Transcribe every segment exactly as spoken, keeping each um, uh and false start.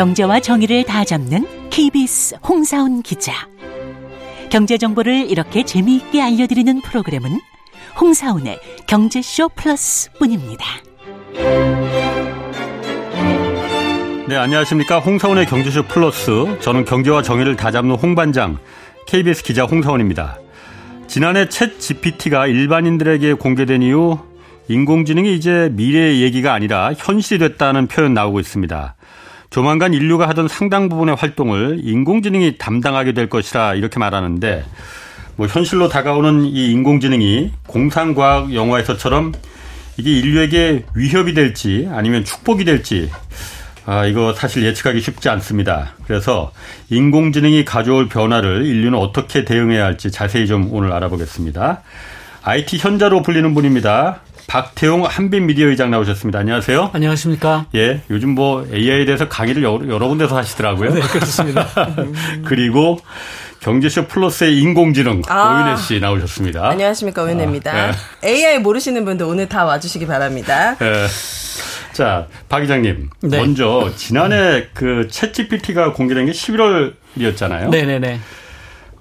경제와 정의를 다 잡는 케이비에스 홍사훈 기자. 경제 정보를 이렇게 재미있게 알려드리는 프로그램은 홍사훈의 경제쇼 플러스뿐입니다. 네, 안녕하십니까. 홍사훈의 경제쇼 플러스, 저는 경제와 정의를 다 잡는 홍반장 케이비에스 기자 홍사훈입니다. 지난해 챗지피티가 일반인들에게 공개된 이후 인공지능이 이제 미래의 얘기가 아니라 현실이 됐다는 표현 나오고 있습니다. 조만간 인류가 하던 상당 부분의 활동을 인공지능이 담당하게 될 것이라 이렇게 말하는데, 뭐 현실로 다가오는 이 인공지능이 공상과학 영화에서처럼 이게 인류에게 위협이 될지 아니면 축복이 될지, 아, 이거 사실 예측하기 쉽지 않습니다. 그래서 인공지능이 가져올 변화를 인류는 어떻게 대응해야 할지 자세히 좀 오늘 알아보겠습니다. 아이티 현자로 불리는 분입니다. 박태웅 한빛미디어 의장 나오셨습니다. 안녕하세요. 안녕하십니까. 예, 요즘 뭐 에이아이에 대해서 강의를 여러, 여러 군데서 하시더라고요. 네, 그렇습니다. 그리고 경제쇼 플러스의 인공지능 아, 오윤혜 씨 나오셨습니다. 안녕하십니까, 오윤혜입니다. 아, 네. 에이아이 모르시는 분들 오늘 다 와주시기 바랍니다. 네. 자, 박 의장님, 네. 먼저 지난해 그 챗지피티가 공개된 게 십일월이었잖아요. 네네네.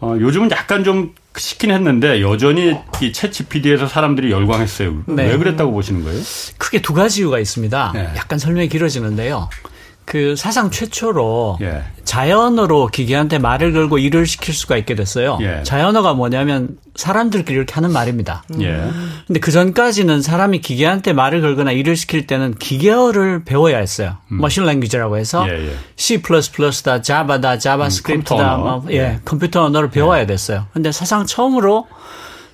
어, 요즘은 약간 좀 시긴 했는데 여전히 이 챗지피티에서 사람들이 열광했어요. 네. 왜 그랬다고 보시는 거예요? 크게 두 가지 이유가 있습니다. 네. 약간 설명이 길어지는데요. 그 사상 최초로 예. 자연어로 기계한테 말을 걸고 일을 시킬 수가 있게 됐어요. 예. 자연어가 뭐냐면 사람들끼리 이렇게 하는 말입니다. 그런데 예. 그 전까지는 사람이 기계한테 말을 걸거나 일을 시킬 때는 기계어를 배워야 했어요. 음. 머신 랭귀지라고 해서 예, 예. 씨플러스플러스다, 자바다, 자바스크립트다, 음, 컴퓨터, 언어. 뭐, 예. 예. 컴퓨터 언어를 배워야 예. 됐어요. 그런데 사상 처음으로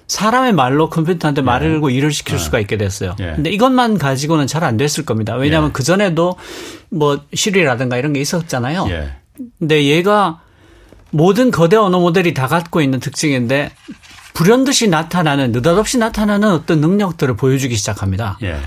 사람의 말로 컴퓨터한테 예. 말을 걸고 일을 시킬 예. 수가 있게 됐어요. 예. 근데 이것만 가지고는 잘 안 됐을 겁니다. 왜냐하면 예. 그전에도 뭐 시리라든가 이런 게 있었잖아요. 예. 근데 얘가 모든 거대 언어 모델이 다 갖고 있는 특징인데 불현듯이 나타나는, 느닷없이 나타나는 어떤 능력들을 보여주기 시작합니다. 예.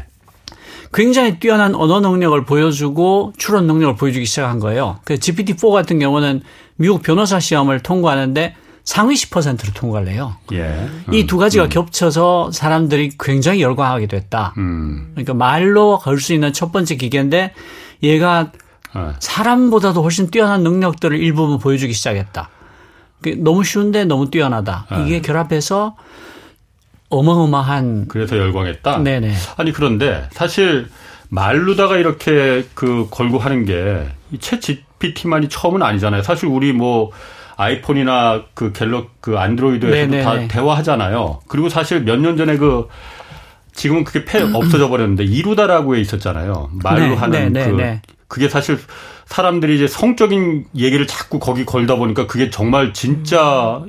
굉장히 뛰어난 언어 능력을 보여주고 추론 능력을 보여주기 시작한 거예요. 그래서 지피티 포 같은 경우는 미국 변호사 시험을 통과하는데 상위 십 퍼센트로 통과를 해요. 예. 음, 이 두 가지가 음. 겹쳐서 사람들이 굉장히 열광하게 됐다. 음. 그러니까 말로 걸 수 있는 첫 번째 기계인데 얘가 어. 사람보다도 훨씬 뛰어난 능력들을 일부분 보여주기 시작했다. 너무 쉬운데 너무 뛰어나다. 어. 이게 결합해서 어마어마한. 그래서 열광했다? 네네. 아니, 그런데 사실 말로다가 이렇게 그 걸고 하는 게 챗지피티만이 처음은 아니잖아요. 사실 우리 뭐 아이폰이나 그 갤럭시, 그 안드로이드에서도 네네. 다 대화하잖아요. 그리고 사실 몇 년 전에 그 지금은 그게 폐 없어져 버렸는데 이루다라고 해 있었잖아요. 말로 네, 하는 네, 그 네. 그게 사실 사람들이 이제 성적인 얘기를 자꾸 거기 걸다 보니까 그게 정말 진짜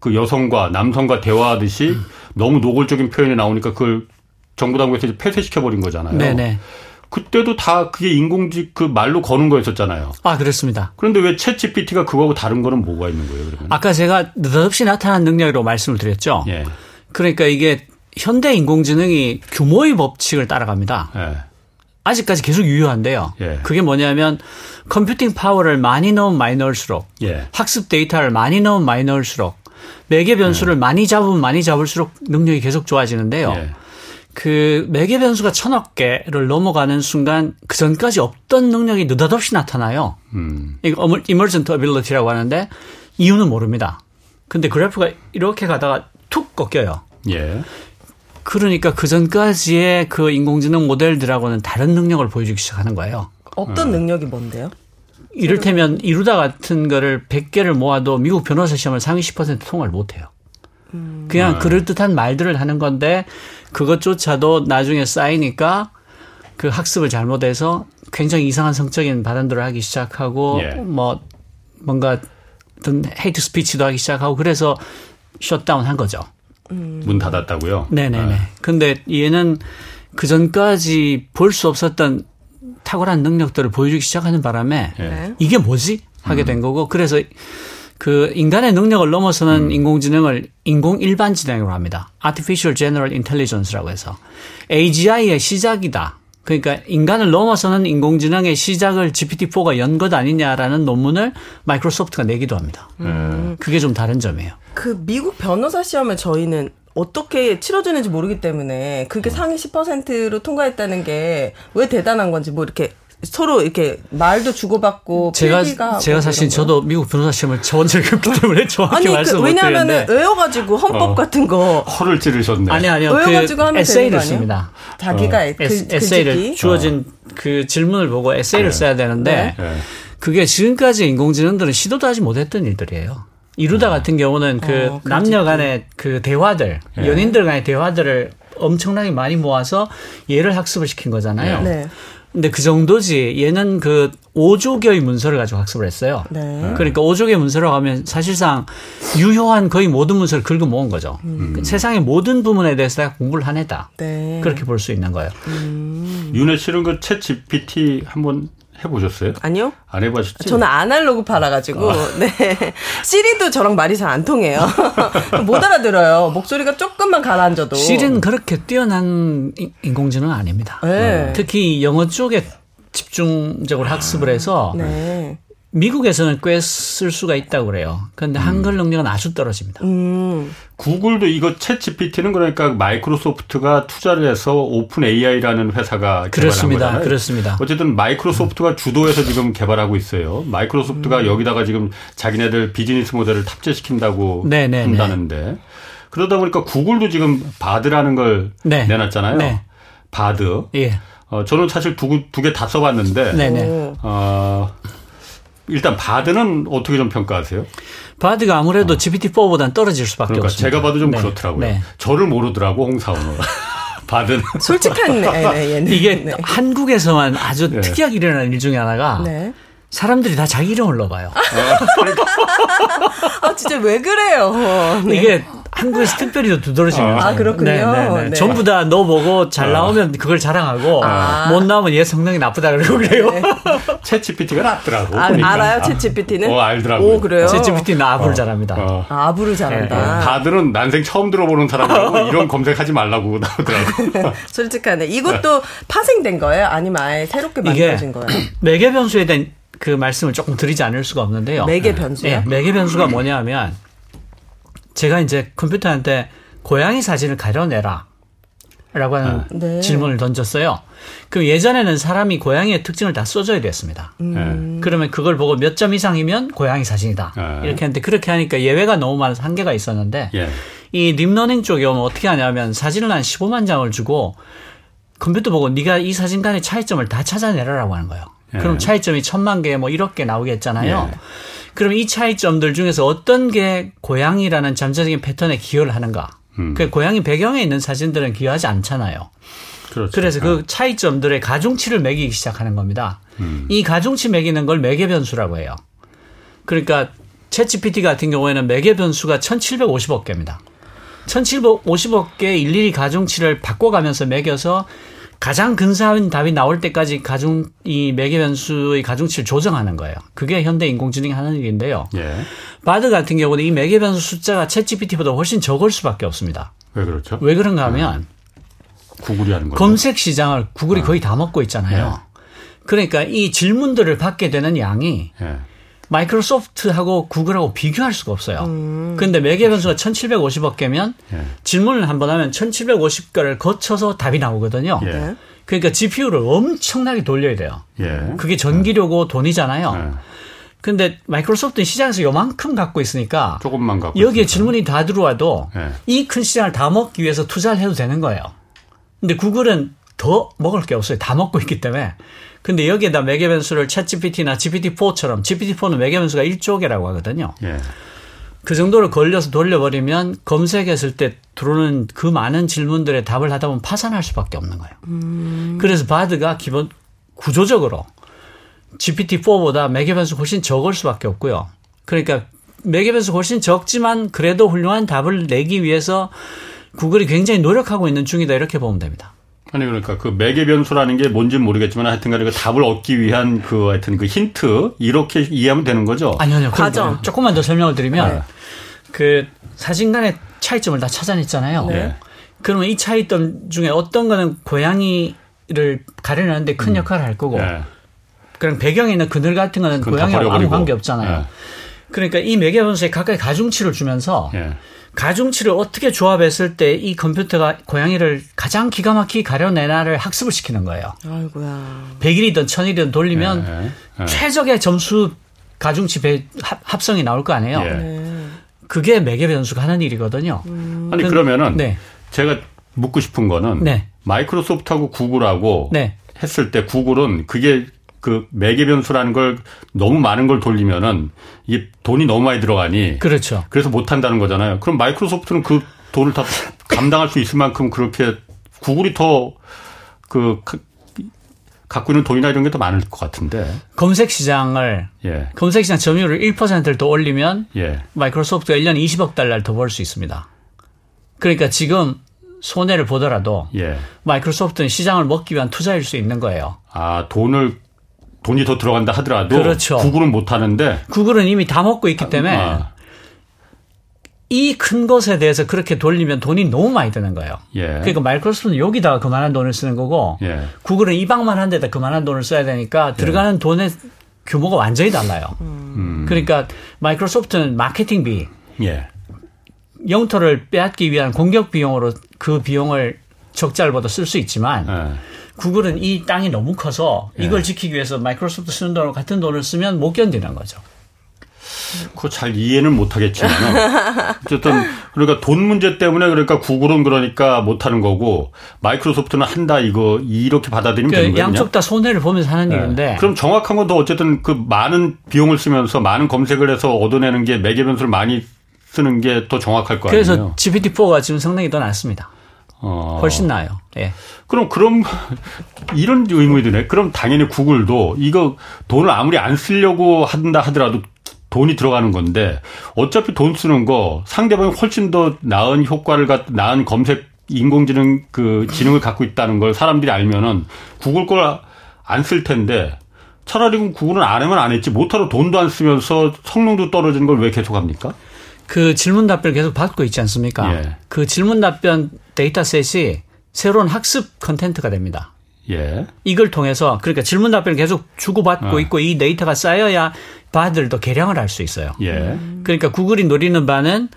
그 여성과 남성과 대화하듯이 너무 노골적인 표현이 나오니까 그걸 정부 당국에서 이제 폐쇄시켜 버린 거잖아요. 네, 네. 그때도 다 그게 인공지 그 말로 거는 거였었잖아요. 아, 그렇습니다. 그런데 왜 챗지피티가 그거하고 다른 거는 뭐가 있는 거예요, 그러면? 아까 제가 느닷없이 나타난 능력이라고 말씀을 드렸죠. 예. 그러니까 이게 현대 인공지능이 규모의 법칙을 따라갑니다. 예. 아직까지 계속 유효한데요. 예. 그게 뭐냐면 컴퓨팅 파워를 많이 넣으면 많이 넣을수록 예. 학습 데이터를 많이 넣으면 많이 넣을수록 매개 변수를 예. 많이 잡으면 많이 잡을수록 능력이 계속 좋아지는데요. 예. 그 매개 변수가 천억 개를 넘어가는 순간 그 전까지 없던 능력이 느닷없이 나타나요. 음. 이거 emergent ability라고 하는데 이유는 모릅니다. 근데 그래프가 이렇게 가다가 툭 꺾여요. 예. 그러니까 그 전까지의 그 인공지능 모델들하고는 다른 능력을 보여주기 시작하는 거예요. 없던 능력이 뭔데요? 이를테면 이루다 같은 거를 백 개를 모아도 미국 변호사 시험을 상위 십 퍼센트 통과를 못해요. 그냥 음. 그럴듯한 말들을 하는 건데 그것조차도 나중에 쌓이니까 그 학습을 잘못해서 굉장히 이상한 성적인 발언들을 하기 시작하고 예. 뭐 뭔가 어떤 헤이트 스피치도 하기 시작하고 그래서 셧다운 한 거죠. 음. 문 닫았다고요? 네네네. 아. 근데 얘는 그전까지 볼 수 없었던 탁월한 능력들을 보여주기 시작하는 바람에 예. 이게 뭐지? 하게 된 거고 그래서 그 인간의 능력을 넘어서는 음. 인공지능을 인공 일반 지능으로 합니다. Artificial General Intelligence라고 해서 에이지아이의 시작이다. 그러니까 인간을 넘어서는 인공지능의 시작을 지피티 포가 연 것 아니냐라는 논문을 마이크로소프트가 내기도 합니다. 음. 그게 좀 다른 점이에요. 그 미국 변호사 시험을 저희는 어떻게 치러주는지 모르기 때문에 그게 상위 십 퍼센트로 통과했다는 게 왜 대단한 건지 뭐 이렇게 서로 이렇게 말도 주고받고 제가 필기가 제가 사실 저도 미국 변호사 시험을 전적이었기 때문에 정확히 말씀 그, 못 드리는데 왜냐하면 외워가지고 헌법 어. 같은 거 허를 찌르셨네. 아니 아니요. 외워가지고 그 하면 에세이를 씁니다. 자기가 어. 에, 그, 에스, 그 에세이를 주어진 어. 그 질문을 보고 에세이를 네. 써야 되는데 네. 그게 지금까지 인공지능들은 시도도 하지 못했던 일들이에요. 이루다 네. 같은 경우는 그 어, 남녀 간의 그 대화들, 네. 연인들 간의 대화들을 엄청나게 많이 모아서 얘를 학습을 시킨 거잖아요. 네. 네. 근데 그 정도지 얘는 그 오조개의 문서를 가지고 학습을 했어요. 네. 그러니까 오조개 문서라고 하면 사실상 유효한 거의 모든 문서를 긁어 모은 거죠. 음. 그 세상의 모든 부분에 대해서 다 공부를 한 애다. 네. 그렇게 볼 수 있는 거예요. 음. 윤혜 씨는 그 챗지피티 한번 해보셨어요? 아니요. 안 해봤죠. 저는 아날로그 팔아가지고, 아. 네. 시리도 저랑 말이 잘 안 통해요. 못 알아들어요. 목소리가 조금만 가라앉아도. 시리는 그렇게 뛰어난 인공지능은 아닙니다. 네. 특히 영어 쪽에 집중적으로 학습을 해서 네. 미국에서는 꽤 쓸 수가 있다고 그래요. 그런데 한글 능력은 아주 떨어집니다. 음. 구글도 이거 챗지피티는 그러니까 마이크로소프트가 투자를 해서 오픈에이아이라는 회사가 그렇습니다. 개발한 거잖아요. 그렇습니다. 어쨌든 마이크로소프트가 주도해서 지금 개발하고 있어요. 마이크로소프트가 음. 여기다가 지금 자기네들 비즈니스 모델을 탑재시킨다고 네네네. 한다는데 그러다 보니까 구글도 지금 바드라는 걸 네. 내놨잖아요. 네. 바드. 예. 어, 저는 사실 두, 두 개 다 써봤는데 네네. 어, 일단 바드는 어떻게 좀 평가하세요? 바드가 아무래도 어. 지피티 포보다는 떨어질 수밖에 그러니까 없습니다. 제가 봐도 좀 네. 그렇더라고요. 네. 저를 모르더라고 홍사훈은. 바드는. 솔직한. 네, 네, 네. 이게 네. 한국에서만 아주 네. 특이하게 일어난 일 중에 하나가 네. 사람들이 다 자기 이름을 넣어봐요. 아, 진짜 왜 그래요? 네. 이게 한국에서 특별히 더 두드러지면서. 아, 그렇군요. 네, 네, 네. 네. 전부 다 넣어보고 잘 나오면 그걸 자랑하고 아. 못 나오면 얘 성능이 나쁘다 그러고 그래요. 네. 챗지피티가 낫더라고. 아, 그러니까. 알아요? 챗지피티는? 어, 알더라고요. 오, 그래요? 챗지피티는 아부를 어. 잘합니다. 어. 아, 아부를 잘한다. 다들은 네. 난생 처음 들어보는 사람이라고 이런 검색하지 말라고 나오더라고요. 솔직하네. 이것도 파생된 거예요? 아니면 아예 새롭게 만들어진 거예요? 매개 변수에 대한 그 말씀을 조금 드리지 않을 수가 없는데요. 매개 변수요? 네. 매개 변수가 뭐냐 하면 제가 이제 컴퓨터한테 고양이 사진을 가려내라 라고 하는 네. 질문을 던졌어요. 그럼 예전에는 사람이 고양이의 특징을 다 써줘야 됐습니다. 음. 그러면 그걸 보고 몇 점 이상이면 고양이 사진이다. 아. 이렇게 했는데 그렇게 하니까 예외가 너무 많아서 한계가 있었는데 예. 이 딥러닝 쪽에 오면 어떻게 하냐면 사진을 한 십오만 장을 주고 컴퓨터 보고 네가 이 사진 간의 차이점을 다 찾아내라라고 하는 거예요. 예. 그럼 차이점이 천만 개 뭐 이렇게 나오겠잖아요. 예. 그럼 이 차이점들 중에서 어떤 게 고양이라는 잠재적인 패턴에 기여를 하는가? 음. 그 고양이 배경에 있는 사진들은 기여하지 않잖아요. 그렇죠. 그래서 그 차이점들의 가중치를 매기기 시작하는 겁니다. 음. 이 가중치 매기는 걸 매개 변수라고 해요. 그러니까 챗지피티 같은 경우에는 매개 변수가 천칠백오십억 개입니다. 천칠백오십억 개 일일이 가중치를 바꿔가면서 매겨서 가장 근사한 답이 나올 때까지 가중, 이 매개 변수의 가중치를 조정하는 거예요. 그게 현대 인공지능이 하는 일인데요. 예. 바드 같은 경우는 이 매개 변수 숫자가 챗지피티보다 훨씬 적을 수밖에 없습니다. 왜 그렇죠? 왜 그런가 하면 네. 구글이 하는 거예요. 검색 시장을 구글이 네. 거의 다 먹고 있잖아요. 예. 그러니까 이 질문들을 받게 되는 양이 예. 마이크로소프트하고 구글하고 비교할 수가 없어요. 음. 근데 매개 변수가 천칠백오십억 개면 예. 질문을 한번 하면 천칠백오십 개를 거쳐서 답이 나오거든요. 예. 그러니까 지피유를 엄청나게 돌려야 돼요. 예. 그게 전기료고 예. 돈이잖아요. 예. 근데 마이크로소프트는 시장에서 요만큼 갖고 있으니까 조금만 갖고 여기에 있으니까. 질문이 다 들어와도 예. 이 큰 시장을 다 먹기 위해서 투자를 해도 되는 거예요. 근데 구글은 더 먹을 게 없어요. 다 먹고 있기 때문에. 근데 여기에다 매개 변수를 챗지피티나 지피티 포처럼 지피티 포는 매개 변수가 일조 개라고 하거든요. 예. 그 정도로 걸려서 돌려버리면 검색했을 때 들어오는 그 많은 질문들에 답을 하다 보면 파산할 수밖에 없는 거예요. 음. 그래서 바드가 기본 구조적으로 지피티 포보다 매개 변수 훨씬 적을 수밖에 없고요. 그러니까 매개 변수 훨씬 적지만 그래도 훌륭한 답을 내기 위해서 구글이 굉장히 노력하고 있는 중이다 이렇게 보면 됩니다. 아니 그러니까 그 매개 변수라는 게 뭔지는 모르겠지만 하여튼간에 그 답을 얻기 위한 그 하여튼 그 힌트 이렇게 이해하면 되는 거죠? 아니요, 아니요. 과정 조금만 더 설명을 드리면 네. 그 사진간의 차이점을 다 찾아냈잖아요. 네. 그러면 이 차이점 중에 어떤 거는 고양이를 가려내는데 큰 음. 역할을 할 거고, 네. 그럼 배경에 있는 그늘 같은 거는 고양이와 아무 관계 없잖아요. 네. 그러니까 이 매개 변수에 각각의 가중치를 주면서. 네. 가중치를 어떻게 조합했을 때 이 컴퓨터가 고양이를 가장 기가 막히게 가려내나를 학습을 시키는 거예요. 아이고야. 백일이든 천일이든 돌리면 네, 네. 최적의 점수 가중치 배, 합, 합성이 나올 거 아니에요. 네. 그게 매개 변수가 하는 일이거든요. 음. 아니 그러면은 네. 제가 묻고 싶은 거는 네. 마이크로소프트하고 구글하고 네. 했을 때 구글은 그게 그 매개 변수라는 걸 너무 많은 걸 돌리면은 이게 돈이 너무 많이 들어가니 그렇죠. 그래서 못 한다는 거잖아요. 그럼 마이크로소프트는 그 돈을 다 감당할 수 있을 만큼 그렇게 구글이 더 그 갖고 있는 돈이나 이런 게 더 많을 것 같은데. 검색 시장을 예. 검색 시장 점유율을 일 퍼센트를 더 올리면 예. 마이크로소프트가 일 년에 이십억 달러를 더 벌 수 있습니다. 그러니까 지금 손해를 보더라도 예. 마이크로소프트는 시장을 먹기 위한 투자일 수 있는 거예요. 아, 돈을 돈이 더 들어간다 하더라도 그렇죠. 구글은 못하는데. 구글은 이미 다 먹고 있기 때문에 아. 이 큰 것에 대해서 그렇게 돌리면 돈이 너무 많이 드는 거예요. 예. 그러니까 마이크로소프트는 여기다가 그만한 돈을 쓰는 거고 예. 구글은 이 방만 한 데다 그만한 돈을 써야 되니까 들어가는 예. 돈의 규모가 완전히 달라요. 음. 그러니까 마이크로소프트는 마케팅비, 예. 영토를 빼앗기 위한 공격 비용으로 그 비용을 적자를 보다 쓸 수 있지만 예. 구글은 이 땅이 너무 커서 이걸 예. 지키기 위해서 마이크로소프트 쓰는 돈으로 같은 돈을 쓰면 못 견디는 거죠. 그거 잘 이해는 못하겠지만 어쨌든 그러니까 돈 문제 때문에 그러니까 구글은 그러니까 못하는 거고 마이크로소프트는 한다 이거 이렇게 받아들이면 그러니까 되는 거예요. 양쪽 다 손해를 보면서 하는 예. 일인데. 그럼 정확한 건 더 어쨌든 그 많은 비용을 쓰면서 많은 검색을 해서 얻어내는 게 매개 변수를 많이 쓰는 게 더 정확할 거 아니에요. 그래서 지피티 포가 지금 성능이 더 낮습니다. 어. 훨씬 나아요. 예. 그럼, 그럼, 이런 의문이 드네. 그럼 당연히 구글도 이거 돈을 아무리 안 쓰려고 한다 하더라도 돈이 들어가는 건데 어차피 돈 쓰는 거 상대방이 훨씬 더 나은 효과를 갖, 나은 검색, 인공지능 그 지능을 갖고 있다는 걸 사람들이 알면은 구글 걸 안 쓸 텐데 차라리 구글은 안 하면 안 했지 못하러 돈도 안 쓰면서 성능도 떨어지는 걸 왜 계속 합니까? 그 질문 답변을 계속 받고 있지 않습니까? 예. 그 질문 답변 데이터셋이 새로운 학습 콘텐츠가 됩니다. 예. 이걸 통해서 그러니까 질문 답변을 계속 주고받고 어. 있고 이 데이터가 쌓여야 바들 더 개량을 할 수 있어요. 예. 그러니까 구글이 노리는 바는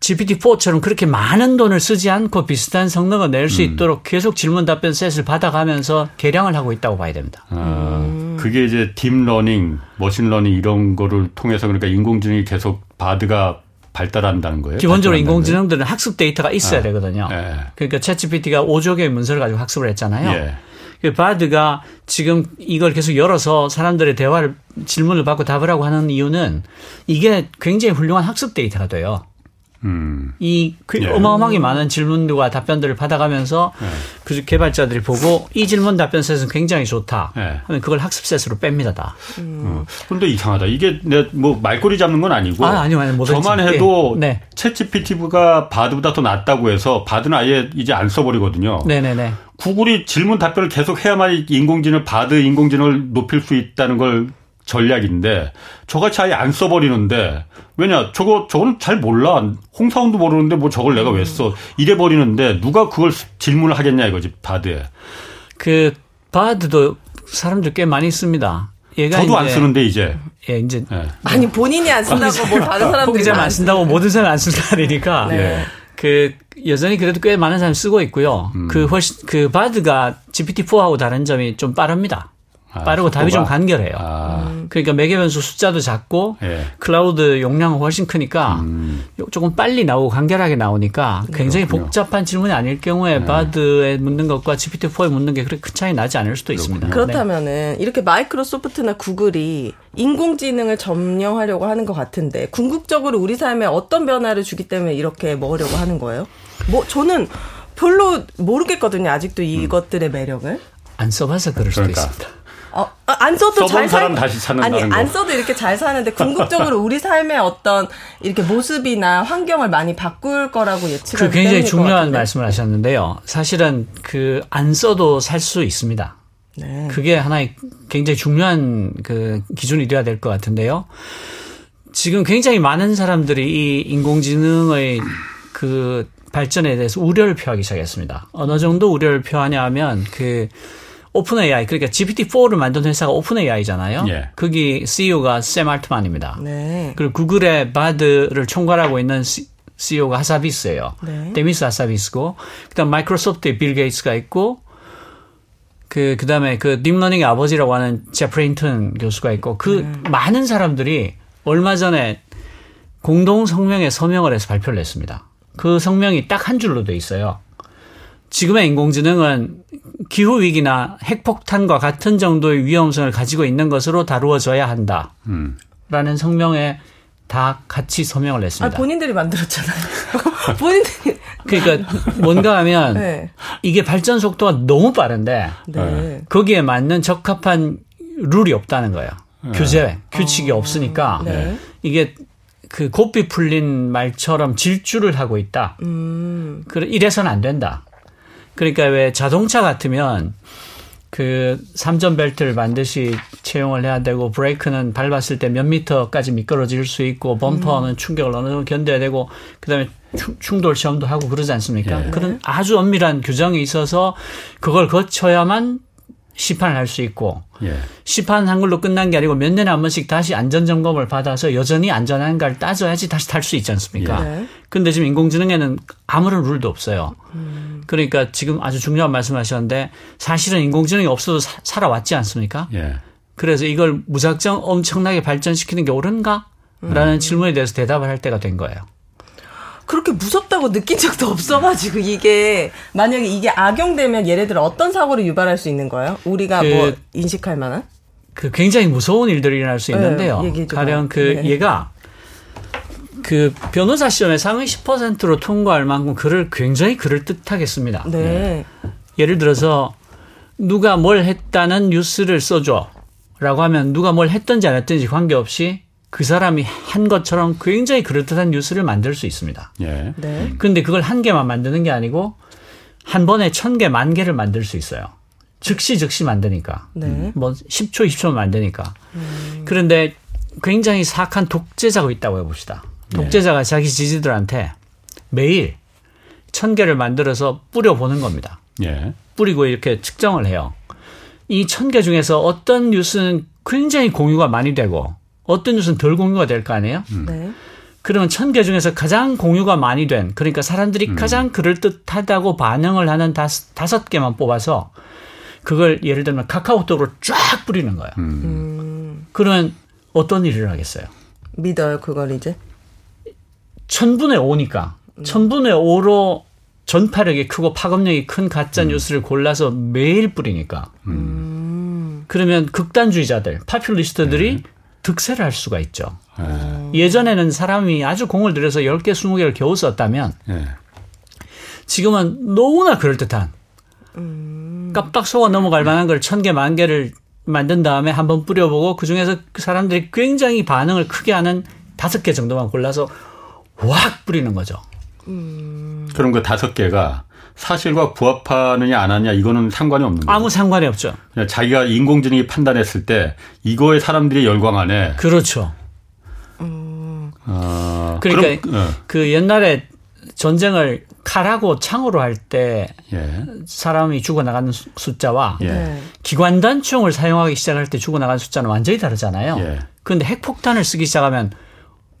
지피티 포처럼 그렇게 많은 돈을 쓰지 않고 비슷한 성능을 낼 수 음. 있도록 계속 질문 답변 셋을 받아가면서 개량을 하고 있다고 봐야 됩니다. 아, 음. 그게 이제 딥러닝, 머신러닝 이런 거를 통해서 그러니까 인공지능이 계속 바드가 발달한다는 거예요? 기본적으로 인공지능들은 거예요? 학습 데이터가 있어야 아, 되거든요. 예. 그러니까 챗지피티가 오조 개의 문서를 가지고 학습을 했잖아요. 예. 바드가 지금 이걸 계속 열어서 사람들의 대화를 질문을 받고 답을 하고 하는 이유는 이게 굉장히 훌륭한 학습 데이터가 돼요. 음. 이 예. 어마어마하게 많은 질문들과 답변들을 받아가면서 예. 그 개발자들이 보고 이 질문 답변셋은 굉장히 좋다. 예. 하면 그걸 학습셋으로 뺍니다 다. 그런데 음. 어. 이상하다. 이게 내 뭐 말꼬리 잡는 건 아니고. 아, 아니요, 아니요. 저만 했지. 해도 네. 챗지피티가 바드보다 더 낫다고 해서 바드는 아예 이제 안 써버리거든요. 네네네. 구글이 질문 답변을 계속 해야만 인공지능 바드 인공지능을 높일 수 있다는 걸. 전략인데 저같이 아예 안 써버리는데 왜냐 저거 저거는 잘 몰라 홍사훈도 모르는데 뭐 저걸 내가 왜 써 이래 버리는데 누가 그걸 질문을 하겠냐 이거지 바드에 그 바드도 사람들 꽤 많이 씁니다. 얘가 저도 이제, 안 쓰는데 이제 예 이제 예. 아니 본인이 안 쓴다고 뭐 다른 사람들이 혼자 안 쓴다고 모든 사람 안 쓴다 그러니까 네. 그 여전히 그래도 꽤 많은 사람 쓰고 있고요. 음. 그 훨씬 그 바드가 지피티 포하고 다른 점이 좀 빠릅니다. 빠르고 아, 답이 좀 간결해요. 아. 그러니까 매개 변수 숫자도 작고 예. 클라우드 용량은 훨씬 크니까 음. 조금 빨리 나오고 간결하게 나오니까 굉장히 그렇군요. 복잡한 질문이 아닐 경우에 네. 바드에 묻는 것과 지피티 포에 묻는 게 그렇게 큰 차이 나지 않을 수도 그렇군요. 있습니다. 그렇다면은 이렇게 마이크로소프트나 구글이 인공지능을 점령하려고 하는 것 같은데 궁극적으로 우리 삶에 어떤 변화를 주기 때문에 이렇게 먹으려고 하는 거예요? 뭐 저는 별로 모르겠거든요. 아직도 이것들의 매력을. 안 써봐서 그럴 수도 그러니까. 있습니다. 어, 안 써도 잘 사람 살... 다시 아니, 거. 안 써도 이렇게 잘 사는데 궁극적으로 우리 삶의 어떤 이렇게 모습이나 환경을 많이 바꿀 거라고 예측하기 때문에 굉장히 중요한 말씀을 하셨는데요. 사실은 그 안 써도 살 수 있습니다. 네. 그게 하나의 굉장히 중요한 그 기준이 되어야 될 것 같은데요. 지금 굉장히 많은 사람들이 이 인공지능의 그 발전에 대해서 우려를 표하기 시작했습니다. 어느 정도 우려를 표하냐 하면 그 오픈 에이아이 그러니까 지피티 포를 만든 회사가 오픈 에이아이잖아요. 예. 거기 씨이오가 샘 알트만입니다. 네. 그리고 구글의 바드를 총괄하고 있는 씨이오가 하사비스예요. 네. 데미스 하사비스고 그다음 마이크로소프트의 빌 게이츠가 있고 그 그다음에 그 딥러닝의 아버지라고 하는 제프리 힌튼 교수가 있고 그 네. 많은 사람들이 얼마 전에 공동 성명에 서명을 해서 발표를 냈습니다. 그 성명이 딱 한 줄로 돼 있어요. 지금의 인공지능은 기후위기나 핵폭탄과 같은 정도의 위험성을 가지고 있는 것으로 다루어져야 한다. 음. 라는 성명에 다 같이 서명을 했습니다. 아, 본인들이 만들었잖아요. 본인들이. 그러니까 뭔가 하면 네. 이게 발전 속도가 너무 빠른데 네. 거기에 맞는 적합한 룰이 없다는 거예요. 네. 규제, 규칙이 어, 없으니까 네. 이게 그 곱비 풀린 말처럼 질주를 하고 있다. 음. 그래, 이래서는 안 된다. 그러니까 왜 자동차 같으면 그 삼전 벨트를 반드시 채용을 해야 되고 브레이크는 밟았을 때 몇 미터까지 미끄러질 수 있고 범퍼는 음. 충격을 어느 정도 견뎌야 되고 그다음에 충, 충돌 시험도 하고 그러지 않습니까? 예. 그런 아주 엄밀한 규정이 있어서 그걸 거쳐야만 시판을 할 수 있고 예. 시판 한글로 끝난 게 아니고 몇 년에 한 번씩 다시 안전점검을 받아서 여전히 안전한가를 따져야지 다시 탈 수 있지 않습니까? 예. 근데 지금 인공지능에는 아무런 룰도 없어요. 음. 그러니까 지금 아주 중요한 말씀하셨는데 사실은 인공지능이 없어도 사, 살아왔지 않습니까? 예. 그래서 이걸 무작정 엄청나게 발전시키는 게 옳은가? 라는 음. 질문에 대해서 대답을 할 때가 된 거예요. 그렇게 무섭다고 느낀 적도 없어가지고 이게 만약에 이게 악용되면 예를 들어 어떤 사고를 유발할 수 있는 거예요? 우리가 그, 뭐 인식할 만한? 그 굉장히 무서운 일들이 일어날 수 있는데요. 네, 가령 그 네. 얘가 그 변호사 시험에 상위 십 퍼센트로 통과할 만큼 글을 굉장히 글을 뜻하게 씁니다. 네. 네. 예를 들어서 누가 뭘 했다는 뉴스를 써줘라고 하면 누가 뭘 했든지 안 했든지 관계없이 그 사람이 한 것처럼 굉장히 그럴듯한 뉴스를 만들 수 있습니다. 예. 네. 근데 그걸 한 개만 만드는 게 아니고 한 번에 천 개, 만 개를 만들 수 있어요. 즉시 즉시 만드니까. 네. 뭐 십 초, 이십 초 만드니까. 음. 그런데 굉장히 사악한 독재자가 있다고 해봅시다. 독재자가 네. 자기 지지들한테 매일 천 개를 만들어서 뿌려보는 겁니다. 예. 뿌리고 이렇게 측정을 해요. 이 천 개 중에서 어떤 뉴스는 굉장히 공유가 많이 되고 어떤 뉴스는 덜 공유가 될 거 아니에요? 음. 네. 그러면 천 개 중에서 가장 공유가 많이 된, 그러니까 사람들이 음. 가장 그럴듯하다고 반응을 하는 다스, 다섯 개만 뽑아서 그걸 예를 들면 카카오톡으로 쫙 뿌리는 거예요. 음. 그러면 어떤 일이 일어나겠어요? 믿어요, 그걸 이제? 천분의 오니까. 음. 천분의 오로 전파력이 크고 파급력이 큰 가짜 음. 뉴스를 골라서 매일 뿌리니까. 음. 그러면 극단주의자들, 파퓰리스트들이 네. 득세를 할 수가 있죠. 네. 예전에는 사람이 아주 공을 들여서 열 개, 스무 개를 겨우 썼다면 네. 지금은 너무나 그럴듯한 음. 깜빡 속아 넘어갈 네. 만한 걸 천 개, 만 개를 만든 다음에 한번 뿌려보고 그중에서 사람들이 굉장히 반응을 크게 하는 다섯 개 정도만 골라서 확 뿌리는 거죠. 음. 그럼 그 다섯 개가 사실과 부합하느냐 안 하느냐 이거는 상관이 없는 거예요. 아무 상관이 없죠. 그냥 자기가 인공지능이 판단했을 때 이거에 사람들이 열광하네. 그렇죠. 음. 어, 그러니까 그럼, 네. 그 옛날에 전쟁을 칼하고 창으로 할 때 예. 사람이 죽어나가는 숫자와 예. 기관단총을 사용하기 시작할 때 죽어나가는 숫자는 완전히 다르잖아요. 예. 그런데 핵폭탄을 쓰기 시작하면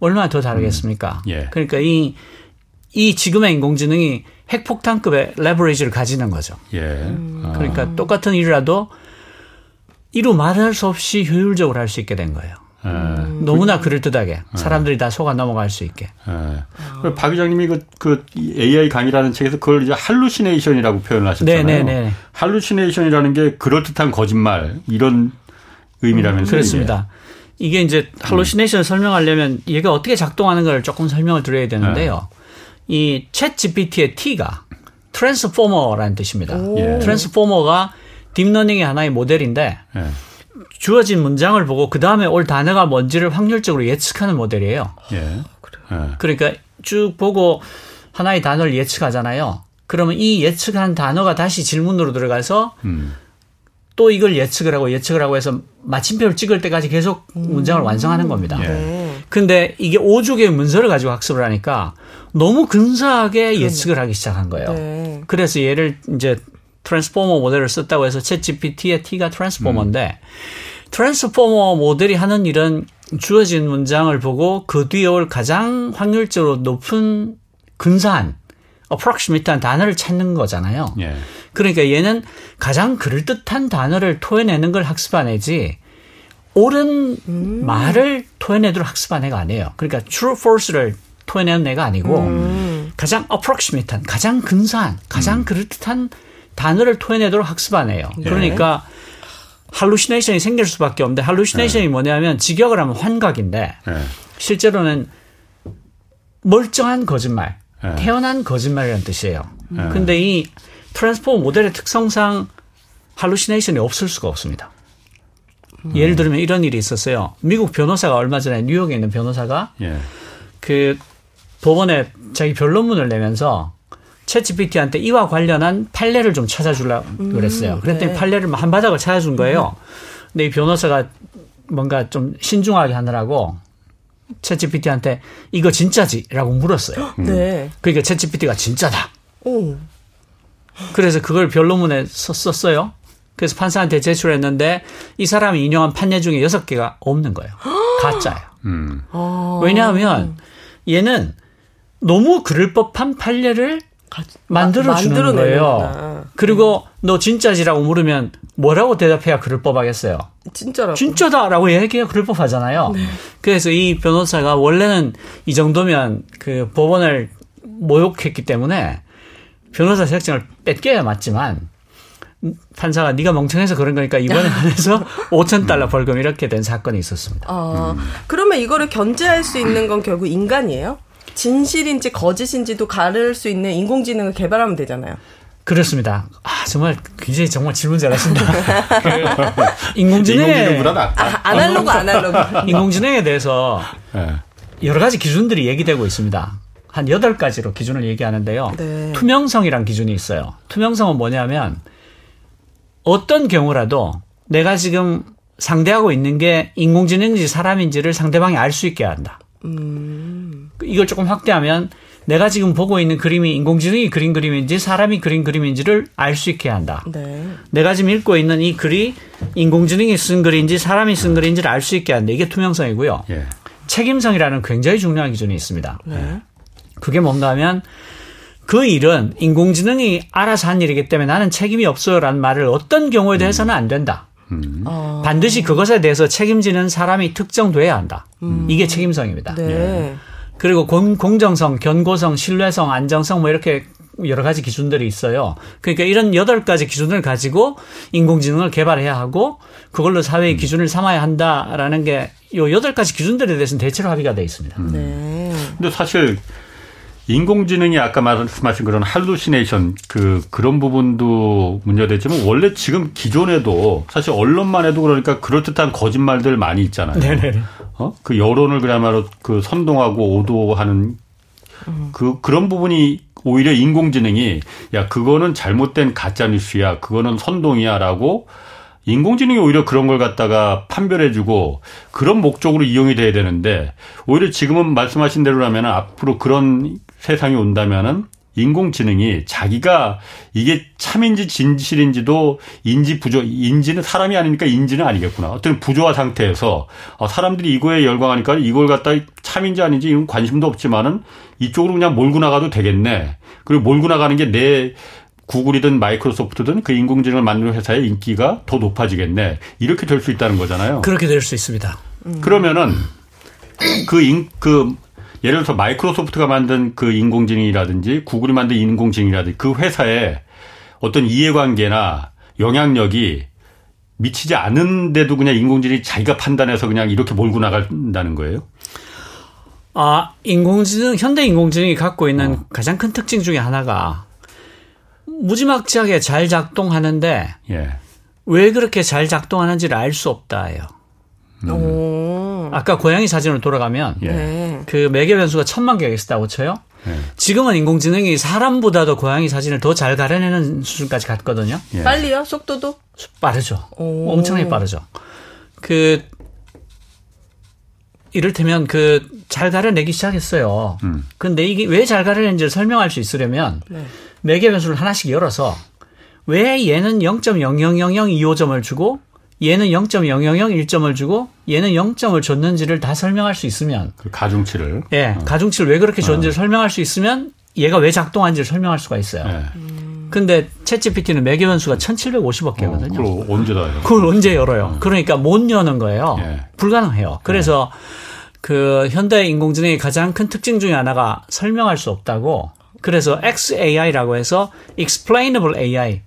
얼마나 더 다르겠습니까? 음. 예. 그러니까 이 이 지금의 인공지능이 핵폭탄급의 레버리지를 가지는 거죠. 예. 음. 그러니까 똑같은 일이라도 이루 말할 수 없이 효율적으로 할 수 있게 된 거예요. 음. 너무나 그럴듯하게 사람들이 음. 다 속아 넘어갈 수 있게. 예. 박 기자님이 그, 그 에이아이 강의라는 책에서 그걸 이제 할루시네이션이라고 표현을 하셨잖아요. 네네네. 할루시네이션이라는 게 그럴듯한 거짓말 이런 의미라면서요. 음, 그렇습니다. 이게. 이게 이제 할루시네이션을 음. 설명하려면 얘가 어떻게 작동하는가를 조금 설명을 드려야 되는데요. 예. 이 챗지피티의 T가 트랜스포머라는 뜻입니다. 예. 트랜스포머가 딥러닝의 하나의 모델인데 예. 주어진 문장을 보고 그다음에 올 단어가 뭔지를 확률적으로 예측하는 모델이에요. 예. 그러니까 쭉 보고 하나의 단어를 예측하잖아요. 그러면 이 예측한 단어가 다시 질문으로 들어가서 음. 또 이걸 예측을 하고 예측을 하고 해서 마침표를 찍을 때까지 계속 문장을 음. 완성하는 겁니다. 예. 근데 이게 오조 개의 문서를 가지고 학습을 하니까 너무 근사하게 예측을 하기 시작한 거예요. 네. 그래서 얘를 이제 트랜스포머 모델을 썼다고 해서 챗지피티의 T가 트랜스포머인데 음. 트랜스포머 모델이 하는 일은 주어진 문장을 보고 그 뒤에 올 가장 확률적으로 높은 근사한, approximate한 단어를 찾는 거잖아요. 예. 그러니까 얘는 가장 그럴듯한 단어를 토해내는 걸 학습하내지 옳은 음. 말을 토해내도록 학습한 애가 아니에요. 그러니까 true, false를 토해내는 애가 아니고 음. 가장 approximate한, 가장 근사한, 가장 음. 그럴듯한 단어를 토해내도록 학습한 애예요. 예. 그러니까 hallucination이 생길 수밖에 없는데 hallucination이 예. 뭐냐면 직역을 하면 환각인데 예. 실제로는 멀쩡한 거짓말, 예. 태어난 거짓말이라는 뜻이에요. 예. 근데 이 트랜스포머 모델의 특성상 hallucination이 없을 수가 없습니다. 예를 들면 이런 일이 있었어요. 미국 변호사가 얼마 전에 뉴욕에 있는 변호사가 예. 그 법원에 자기 변론문을 내면서 챗지피티한테 이와 관련한 판례를 좀 찾아주려고 음, 그랬어요. 그랬더니 네. 판례를 한 바닥을 찾아준 거예요. 음. 근데 이 변호사가 뭔가 좀 신중하게 하느라고 챗지피티한테 이거 진짜지? 라고 물었어요. 음. 네. 그러니까 챗지피티가 진짜다. 오. 그래서 그걸 변론문에 썼어요. 그래서 판사한테 제출했는데 이 사람이 인용한 판례 중에 여섯 개가 없는 거예요. 가짜예요. 음. 왜냐하면 얘는 너무 그럴 법한 판례를 만들어주는 거예요. 그리고 너 진짜지라고 물으면 뭐라고 대답해야 그럴 법하겠어요. 진짜라고. 진짜다라고 얘기해야 그럴 법하잖아요. 네. 그래서 이 변호사가 원래는 이 정도면 그 법원을 모욕했기 때문에 변호사 자격증을 뺏겨야 맞지만 판사가 네가 멍청해서 그런 거니까 이번에 한해서 오천 달러 벌금 이렇게 된 사건이 있었습니다. 어, 음. 그러면 이거를 견제할 수 있는 건 결국 인간이에요? 진실인지 거짓인지도 가를 수 있는 인공지능을 개발하면 되잖아요. 그렇습니다. 아, 정말 굉장히 정말 질문 잘하신다. 인공지능 인공지능보다 아, 아날로그 아날로그 인공지능에 대해서 네. 여러 가지 기준들이 얘기되고 있습니다. 한 여덟 가지로 기준을 얘기하는데요. 네. 투명성이란 기준이 있어요. 투명성은 뭐냐면 어떤 경우라도 내가 지금 상대하고 있는 게 인공지능인지 사람인지를 상대방이 알 수 있게 한다. 음. 이걸 조금 확대하면 내가 지금 보고 있는 그림이 인공지능이 그린 그림인지 사람이 그린 그림인지를 알 수 있게 한다. 네. 내가 지금 읽고 있는 이 글이 인공지능이 쓴 글인지 사람이 쓴 글인지를 알 수 있게 한다. 이게 투명성이고요. 예. 책임성이라는 굉장히 중요한 기준이 있습니다. 네. 그게 뭔가 하면 그 일은 인공지능이 알아서 한 일이기 때문에 나는 책임이 없어요라는 말을 어떤 경우에도 해서는 안 된다. 음. 어. 반드시 그것에 대해서 책임지는 사람이 특정돼야 한다. 음. 이게 책임성입니다. 네. 예. 그리고 공, 공정성, 견고성, 신뢰성, 안정성 뭐 이렇게 여러 가지 기준들이 있어요. 그러니까 이런 여덟 가지 기준을 가지고 인공지능을 개발해야 하고 그걸로 사회의 음. 기준을 삼아야 한다라는 게 요 여덟 가지 기준들에 대해서는 대체로 합의가 돼 있습니다. 음. 네. 근데 사실 인공지능이 아까 말씀하신 그런 할루시네이션 그 그런 부분도 문제됐지만 원래 지금 기존에도 사실 언론만 해도 그러니까 그럴듯한 거짓말들 많이 있잖아요. 네네. 어? 그 여론을 그야말로 그 선동하고 오도하는 그 그런 부분이 오히려 인공지능이 야 그거는 잘못된 가짜 뉴스야 그거는 선동이야라고 인공지능이 오히려 그런 걸 갖다가 판별해주고 그런 목적으로 이용이 돼야 되는데 오히려 지금은 말씀하신 대로라면 앞으로 그런 세상이 온다면은 인공지능이 자기가 이게 참인지 진실인지도 인지 부조, 인지는 사람이 아니니까 인지는 아니겠구나. 어떤 부조화 상태에서 사람들이 이거에 열광하니까 이걸 갖다 참인지 아닌지 이건 관심도 없지만은 이쪽으로 그냥 몰고 나가도 되겠네. 그리고 몰고 나가는 게 내 구글이든 마이크로소프트든 그 인공지능을 만드는 회사의 인기가 더 높아지겠네. 이렇게 될 수 있다는 거잖아요. 그렇게 될 수 있습니다. 음. 그러면은 그 인, 그 예를 들어서 마이크로소프트가 만든 그 인공지능이라든지 구글이 만든 인공지능이라든지 그 회사의 어떤 이해관계나 영향력이 미치지 않은데도 그냥 인공지능이 자기가 판단해서 그냥 이렇게 몰고 나간다는 거예요? 아, 인공지능, 현대 인공지능이 갖고 있는 어. 가장 큰 특징 중에 하나가 무지막지하게 잘 작동하는데 예. 왜 그렇게 잘 작동하는지를 알 수 없다예요. 음. 오. 아까 고양이 사진으로 돌아가면 예. 그 매개 변수가 천만 개가 있었다고 쳐요. 예. 지금은 인공지능이 사람보다도 고양이 사진을 더 잘 가려내는 수준까지 갔거든요. 예. 빨리요? 속도도? 빠르죠. 오. 엄청나게 빠르죠. 그 이를테면 그 잘 가려내기 시작했어요. 음. 근데 이게 왜 잘 가려내는지를 설명할 수 있으려면 네. 매개 변수를 하나씩 열어서 왜 얘는 영 점 영영영영이오 점을 주고 얘는 영 점 영영영일 점을 주고 얘는 영 점을 줬는지를 다 설명할 수 있으면 그 가중치를 예, 어. 가중치를 왜 그렇게 줬는지를 어. 설명할 수 있으면 얘가 왜 작동하는지를 설명할 수가 있어요. 네. 근데 챗지피티는 매개 변수가 천칠백오십억 개거든요. 어, 그걸 언제 다 해요? 그걸 언제 열어요? 음. 그러니까 못 여는 거예요. 예. 불가능해요. 그래서 네. 그 현대 인공지능의 가장 큰 특징 중에 하나가 설명할 수 없다고. 그래서 엑스에이아이라고 해서 explainable 에이아이.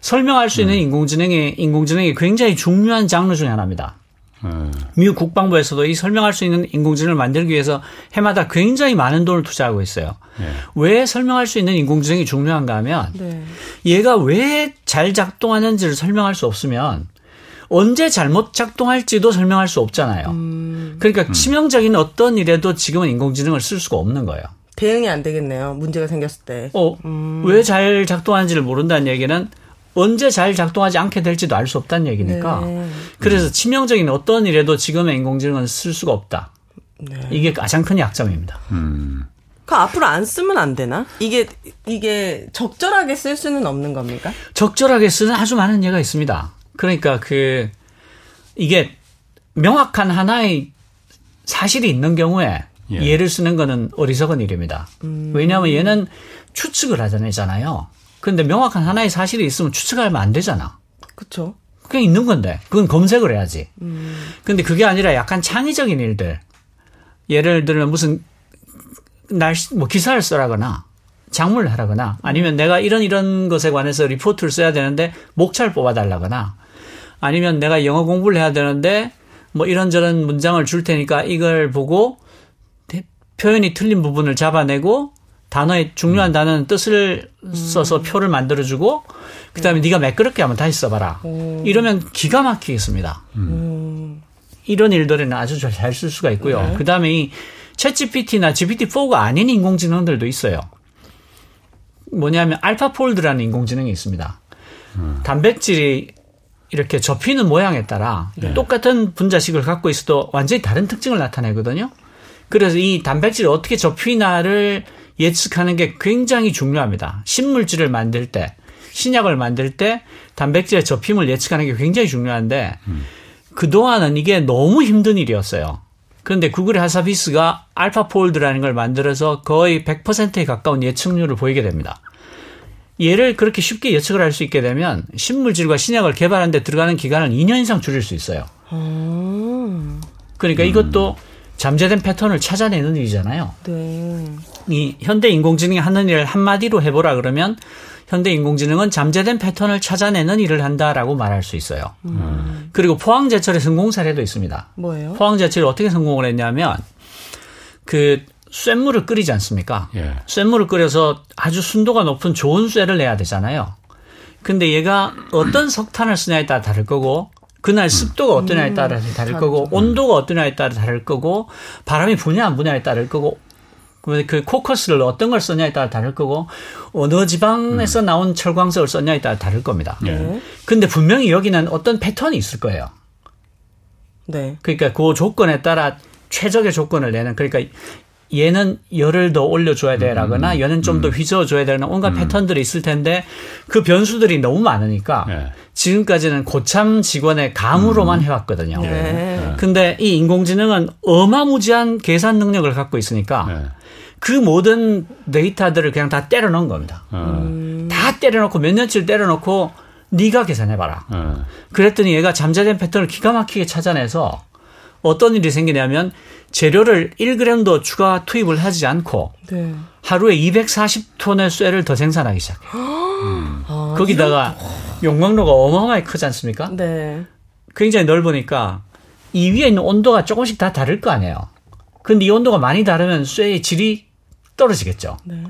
설명할 수 있는 음. 인공지능이 인공지능이 굉장히 중요한 장르 중에 하나입니다. 음. 미국 국방부에서도 이 설명할 수 있는 인공지능을 만들기 위해서 해마다 굉장히 많은 돈을 투자하고 있어요. 네. 왜 설명할 수 있는 인공지능이 중요한가 하면 네. 얘가 왜 잘 작동하는지를 설명할 수 없으면 언제 잘못 작동할지도 설명할 수 없잖아요. 음. 그러니까 치명적인 어떤 일에도 지금은 인공지능을 쓸 수가 없는 거예요. 대응이 안 되겠네요. 문제가 생겼을 때. 어, 음. 왜 잘 작동하는지를 모른다는 얘기는 언제 잘 작동하지 않게 될지도 알 수 없다는 얘기니까. 네. 그래서 치명적인 어떤 일에도 지금의 인공지능은 쓸 수가 없다. 네. 이게 가장 큰 약점입니다. 음. 그 앞으로 안 쓰면 안 되나? 이게 이게 적절하게 쓸 수는 없는 겁니까? 적절하게 쓰는 아주 많은 예가 있습니다. 그러니까 그 이게 명확한 하나의 사실이 있는 경우에 예. 얘를 쓰는 거는 어리석은 일입니다. 음. 왜냐하면 얘는 추측을 하잖아요. 근데 명확한 하나의 사실이 있으면 추측하면 안 되잖아. 그렇죠. 그냥 있는 건데. 그건 검색을 해야지. 음. 근데 그게 아니라 약간 창의적인 일들. 예를 들면 무슨 날씨 뭐 기사를 쓰라거나 작문을 하라거나 아니면 내가 이런 이런 것에 관해서 리포트를 써야 되는데 목차를 뽑아달라거나 아니면 내가 영어 공부를 해야 되는데 뭐 이런저런 문장을 줄 테니까 이걸 보고 표현이 틀린 부분을 잡아내고 단어의 중요한 음. 단어는 뜻을 써서 음. 표를 만들어주고 그다음에 음. 네가 매끄럽게 하면 다시 써봐라. 오. 이러면 기가 막히겠습니다. 음. 이런 일들에는 아주 잘 쓸 수가 있고요. 네. 그다음에 이 챗지피티나 지피티 포가 아닌 인공지능들도 있어요. 뭐냐면 알파폴드라는 인공지능이 있습니다. 음. 단백질이 이렇게 접히는 모양에 따라 네. 똑같은 분자식을 갖고 있어도 완전히 다른 특징을 나타내거든요. 그래서 이 단백질이 어떻게 접히나를 예측하는 게 굉장히 중요합니다. 신물질을 만들 때, 신약을 만들 때 단백질의 접힘을 예측하는 게 굉장히 중요한데 음. 그동안은 이게 너무 힘든 일이었어요. 그런데 구글의 하사비스가 알파폴드라는 걸 만들어서 거의 백 퍼센트에 가까운 예측률을 보이게 됩니다. 얘를 그렇게 쉽게 예측을 할 수 있게 되면 신물질과 신약을 개발하는 데 들어가는 기간을 이 년 이상 줄일 수 있어요. 음. 그러니까 이것도 잠재된 패턴을 찾아내는 일이잖아요. 네. 이 현대 인공지능이 하는 일을 한마디로 해보라 그러면 현대 인공지능은 잠재된 패턴을 찾아내는 일을 한다라고 말할 수 있어요. 음. 그리고 포항제철의 성공 사례도 있습니다. 뭐예요? 포항제철이 어떻게 성공을 했냐면 그 쇳물을 끓이지 않습니까? 예. 쇳물을 끓여서 아주 순도가 높은 좋은 쇠를 내야 되잖아요. 근데 얘가 어떤 석탄을 쓰냐에 따라 다를 거고 그날 습도가 어떠냐에 따라 다를 거고 온도가 어떠냐에 따라 다를 거고 바람이 부냐 안 부냐에 따를 거고 그 코커스를 어떤 걸 썼냐에 따라 다를 거고 어느 지방에서 음. 나온 철광석을 썼냐에 따라 다를 겁니다. 네. 근데 분명히 여기는 어떤 패턴이 있을 거예요. 네. 그러니까 그 조건에 따라 최적의 조건을 내는 그러니까 얘는 열을 더 올려줘야 되라거나 얘는 좀 더 휘저어줘야 되는 온갖 음. 패턴들이 있을 텐데 그 변수들이 너무 많으니까 네. 지금까지는 고참 직원의 감으로만 해왔거든요. 네. 근데 이 인공지능은 어마무지한 계산 능력을 갖고 있으니까 네. 그 모든 데이터들을 그냥 다 때려넣은 겁니다. 음. 다 때려넣고 몇 년치를 때려넣고 네가 계산해봐라. 음. 그랬더니 얘가 잠재된 패턴을 기가 막히게 찾아내서 어떤 일이 생기냐면 재료를 일 그램도 추가 투입을 하지 않고 네. 하루에 이백사십 톤의 쇠를 더 생산하기 시작해요. 음. 아, 거기다가 용광로가 어마어마하게 크지 않습니까? 네. 굉장히 넓으니까 이 위에 있는 온도가 조금씩 다 다를 거 아니에요. 근데 이 온도가 많이 다르면 쇠의 질이 떨어지겠죠. 네.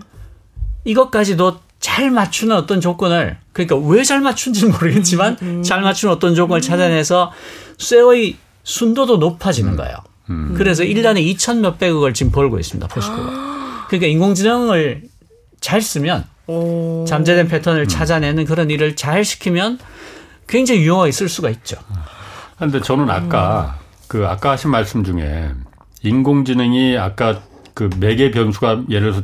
이것까지도 잘 맞추는 어떤 조건을 그러니까 왜 잘 맞춘지는 모르겠지만 음. 잘 맞추는 어떤 조건을 음. 찾아내서 쇠의 순도도 높아지는 거예요. 음. 그래서 일 년에 이천 몇백억을 지금 벌고 있습니다. 포스코가. 아. 그러니까 인공지능을 잘 쓰면 오. 잠재된 패턴을 음. 찾아내는 그런 일을 잘 시키면 굉장히 유용하게 쓸 수가 있죠. 그런데 저는 아까 그 아까 하신 말씀 중에 인공지능이 아까 그 매개 변수가 예를 들어서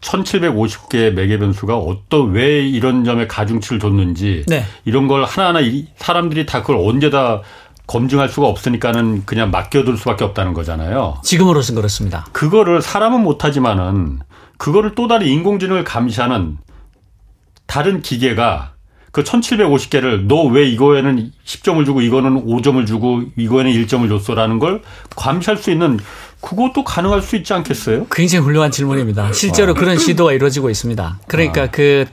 천칠백오십 개의 매개 변수가 어떤 왜 이런 점에 가중치를 줬는지 네. 이런 걸 하나하나 사람들이 다 그걸 언제 다 검증할 수가 없으니까는 그냥 맡겨둘 수밖에 없다는 거잖아요. 지금으로서는 그렇습니다. 그거를 사람은 못하지만은 그거를 또 다른 인공지능을 감시하는 다른 기계가 그 천칠백오십 개를 너 왜 이거에는 십 점을 주고 이거는 오 점을 주고 이거에는 일 점을 줬어라는 걸 감시할 수 있는 그것도 가능할 수 있지 않겠어요? 굉장히 훌륭한 질문입니다. 실제로 아. 그런 시도가 이루어지고 있습니다. 그러니까 아. 그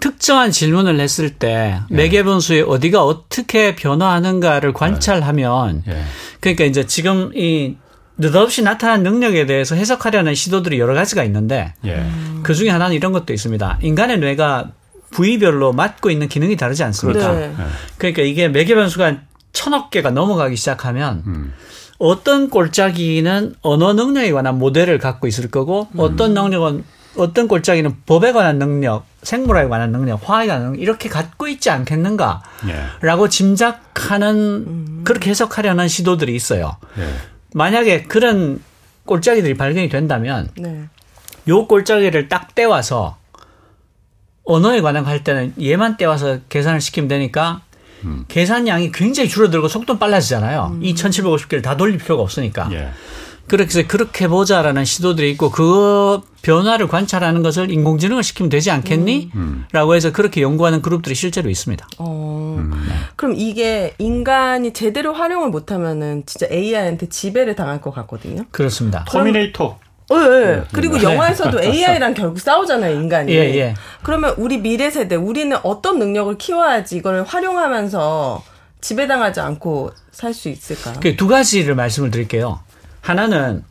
특정한 질문을 했을 때 매개변수의 예. 어디가 어떻게 변화하는가를 관찰하면 예. 그러니까 이제 지금 이 느닷없이 나타난 능력에 대해서 해석하려는 시도들이 여러 가지가 있는데 예. 그중에 하나는 이런 것도 있습니다. 인간의 뇌가 부위별로 맡고 있는 기능이 다르지 않습니까? 네. 그러니까 이게 매개변수가 천억 개가 넘어가기 시작하면 음. 어떤 꼴짜기는 언어 능력에 관한 모델을 갖고 있을 거고 음. 어떤 능력은 어떤 골짜기는 법에 관한 능력, 생물학에 관한 능력, 화학에 관한 능력 이렇게 갖고 있지 않겠는가라고 예. 짐작하는 그렇게 해석하려는 시도들이 있어요. 예. 만약에 그런 골짜기들이 발견이 된다면 네. 요 골짜기를 딱 떼와서 언어에 관한 거 할 때는 얘만 떼와서 계산을 시키면 되니까 음. 계산량이 굉장히 줄어들고 속도는 빨라지잖아요. 음. 이 천칠백오십 개를 다 돌릴 필요가 없으니까. 예. 그렇게 그렇게 보자라는 시도들이 있고 그 변화를 관찰하는 것을 인공지능을 시키면 되지 않겠니? 음. 라고 해서 그렇게 연구하는 그룹들이 실제로 있습니다. 어, 음. 그럼 이게 인간이 제대로 활용을 못하면은 진짜 에이아이한테 지배를 당할 것 같거든요. 그렇습니다. 터미네이터. 예, 예. 그리고 영화에서도 에이아이랑 결국 싸우잖아요, 인간이. 예, 예. 그러면 우리 미래 세대, 우리는 어떤 능력을 키워야지 이걸 활용하면서 지배당하지 않고 살 수 있을까요? 그 두 가지를 말씀을 드릴게요. 하나는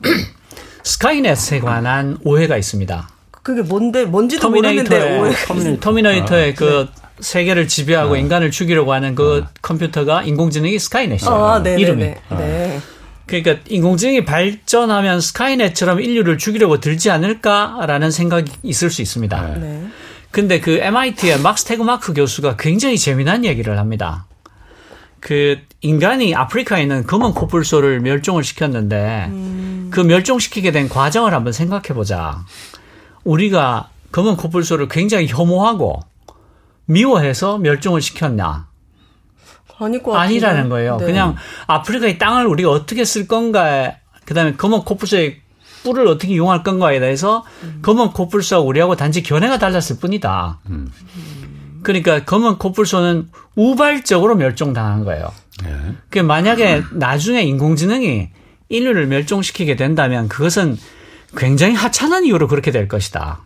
스카이넷에 관한 오해가 있습니다. 그게 뭔데 뭔지도 터미네이터의, 모르는데 터미네이터의 그 네. 세계를 지배하고 네. 인간을 죽이려고 하는 그 네. 컴퓨터가 인공지능이 스카이넷이에요. 아, 이름이. 네. 네. 그러니까 인공지능이 발전하면 스카이넷처럼 인류를 죽이려고 들지 않을까라는 생각이 있을 수 있습니다. 네. 근데 그 엠아이티의 막스 테그마크 교수가 굉장히 재미난 얘기를 합니다. 그 인간이 아프리카에 있는 검은 코뿔소를 멸종을 시켰는데 음. 그 멸종시키게 된 과정을 한번 생각해보자. 우리가 검은 코뿔소를 굉장히 혐오하고 미워해서 멸종을 시켰나? 아닐 것 같아요. 아니라는 거예요. 네. 그냥 아프리카의 땅을 우리가 어떻게 쓸 건가에 그다음에 검은 코뿔소의 뿔을 어떻게 이용할 건가에 대해서 음. 검은 코뿔소와 우리하고 단지 견해가 달랐을 뿐이다. 음. 그러니까 검은 코뿔소는 우발적으로 멸종당한 거예요. 네. 그 만약에 음. 나중에 인공지능이 인류를 멸종시키게 된다면 그것은 굉장히 하찮은 이유로 그렇게 될 것이다.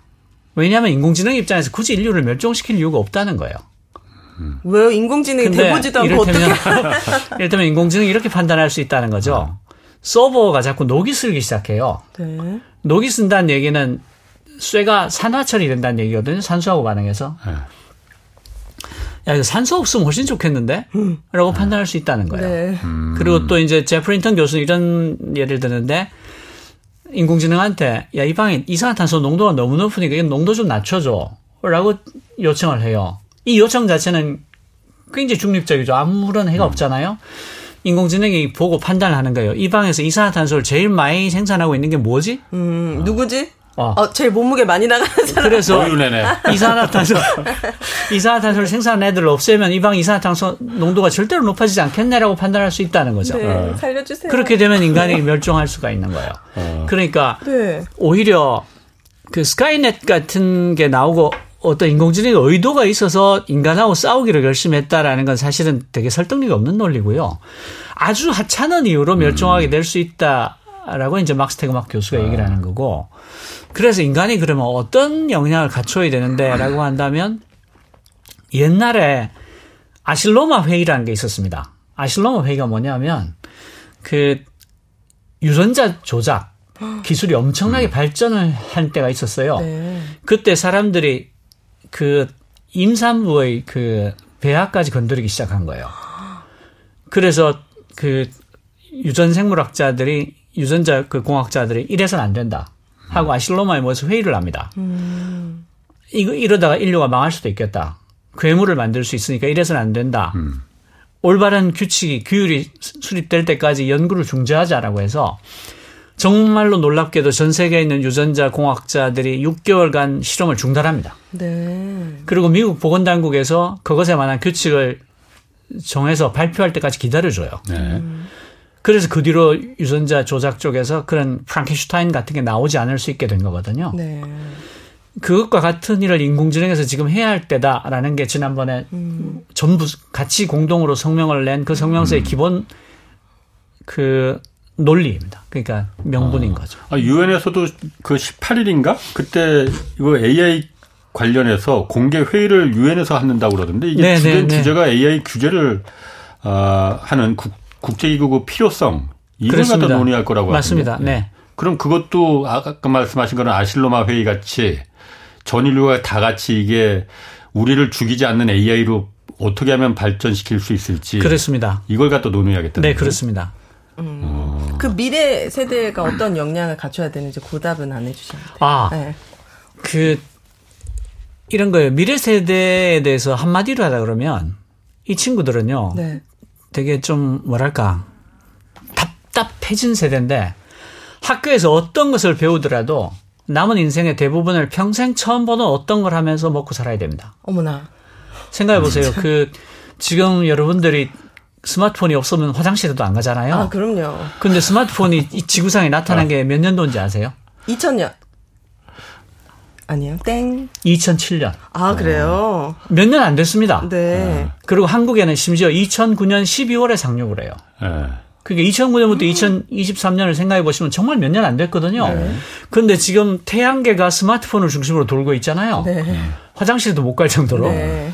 왜냐하면 인공지능 입장에서 굳이 인류를 멸종시킬 이유가 없다는 거예요. 음. 왜요? 인공지능이 대보지도 않고 이를테면, 이를테면 인공지능이 이렇게 판단할 수 있다는 거죠. 음. 서버가 자꾸 녹이 쓸기 시작해요. 네. 녹이 쓴다는 얘기는 쇠가 산화철이 된다는 얘기거든요. 산소하고 반응해서. 네. 야, 이거 산소 없으면 훨씬 좋겠는데? 음. 라고 판단할 수 있다는 거예요. 네. 음. 그리고 또 이제 제프리 힌턴 교수는 이런 예를 드는데, 인공지능한테, 야, 이 방에 이산화탄소 농도가 너무 높으니까 이거 농도 좀 낮춰줘. 라고 요청을 해요. 이 요청 자체는 굉장히 중립적이죠. 아무런 해가 음. 없잖아요. 인공지능이 보고 판단을 하는 거예요. 이 방에서 이산화탄소를 제일 많이 생산하고 있는 게 뭐지? 음, 어. 누구지? 어. 어, 제일 몸무게 많이 나가는 사람. 그래서, 이산화탄소, 이산화탄소를 생산하는 애들을 없애면 이 방 이산화탄소 농도가 절대로 높아지지 않겠네라고 판단할 수 있다는 거죠. 네, 어. 살려주세요. 그렇게 되면 인간이 멸종할 수가 있는 거예요. 어. 그러니까, 네. 오히려 그 스카이넷 같은 게 나오고 어떤 인공지능의 의도가 있어서 인간하고 싸우기를 결심했다라는 건 사실은 되게 설득력이 없는 논리고요. 아주 하찮은 이유로 멸종하게 될 수 있다. 라고 이제 막스 테그마크 교수가 얘기를 하는 거고, 그래서 인간이 그러면 어떤 역량을 갖춰야 되는데라고 한다면 옛날에 아실로마 회의라는 게 있었습니다. 아실로마 회의가 뭐냐면 그 유전자 조작 기술이 엄청나게 발전을 한 때가 있었어요. 네. 그때 사람들이 그 임산부의 그 배아까지 건드리기 시작한 거예요. 그래서 그 유전 생물학자들이 유전자 그 공학자들이 이래서는 안 된다 하고 아실로마에 모여서 회의를 합니다. 음. 이거 이러다가 인류가 망할 수도 있겠다. 괴물을 만들 수 있으니까 이래서는 안 된다. 음. 올바른 규칙이 규율이 수립될 때까지 연구를 중지하자라고 해서 정말로 놀랍게도 전 세계에 있는 유전자 공학자들이 육 개월간 실험을 중단합니다. 네. 그리고 미국 보건당국에서 그것에 관한 규칙을 정해서 발표할 때까지 기다려줘요. 네. 그래서 그 뒤로 유전자 조작 쪽에서 그런 프랑켄슈타인 같은 게 나오지 않을 수 있게 된 거거든요. 네. 그것과 같은 일을 인공지능에서 지금 해야 할 때다라는 게 지난번에 음. 전부 같이 공동으로 성명을 낸 그 성명서의 음. 기본 그 논리입니다. 그러니까 명분인 아. 거죠. 아, 유엔에서도 그 십팔 일인가? 그때 이거 에이아이 관련해서 공개 회의를 유엔에서 한다고 그러던데 이게 네네, 주된 네네. 주제가 에이아이 규제를 어, 하는 국, 국제기구의 필요성 이걸 갖다 논의할 거라고 맞습니다. 하던데. 네. 그럼 그것도 아까 말씀하신 거는 아실로마 회의 같이 전 인류가 다 같이 이게 우리를 죽이지 않는 에이아이로 어떻게 하면 발전시킬 수 있을지. 그렇습니다. 이걸 갖다 논의하겠다는 네, 거예요? 그렇습니다. 음. 어. 그 미래 세대가 어떤 역량을 갖춰야 되는지 그 답은 안 해주셨는데. 아, 네. 그 이런 거예요. 미래 세대에 대해서 한마디로 하다 그러면 이 친구들은요. 네. 되게 좀 뭐랄까 답답해진 세대인데 학교에서 어떤 것을 배우더라도 남은 인생의 대부분을 평생 처음 보는 어떤 걸 하면서 먹고 살아야 됩니다. 어머나. 생각해 보세요. 그 지금 여러분들이 스마트폰이 없으면 화장실에도 안 가잖아요. 아, 그럼요. 근데 스마트폰이 이 지구상에 나타난 게 몇 년도인지 아세요? 이천 년. 아니요. 땡. 이천칠 년. 아, 그래요? 몇 년 안 됐습니다. 네. 그리고 한국에는 심지어 이천구 년 십이월에 상륙을 해요. 네. 그러니까 이천구 년부터 음. 이천이십삼 년을 생각해 보시면 정말 몇 년 안 됐거든요. 네. 그런데 지금 태양계가 스마트폰을 중심으로 돌고 있잖아요. 네. 화장실도 못 갈 정도로. 네.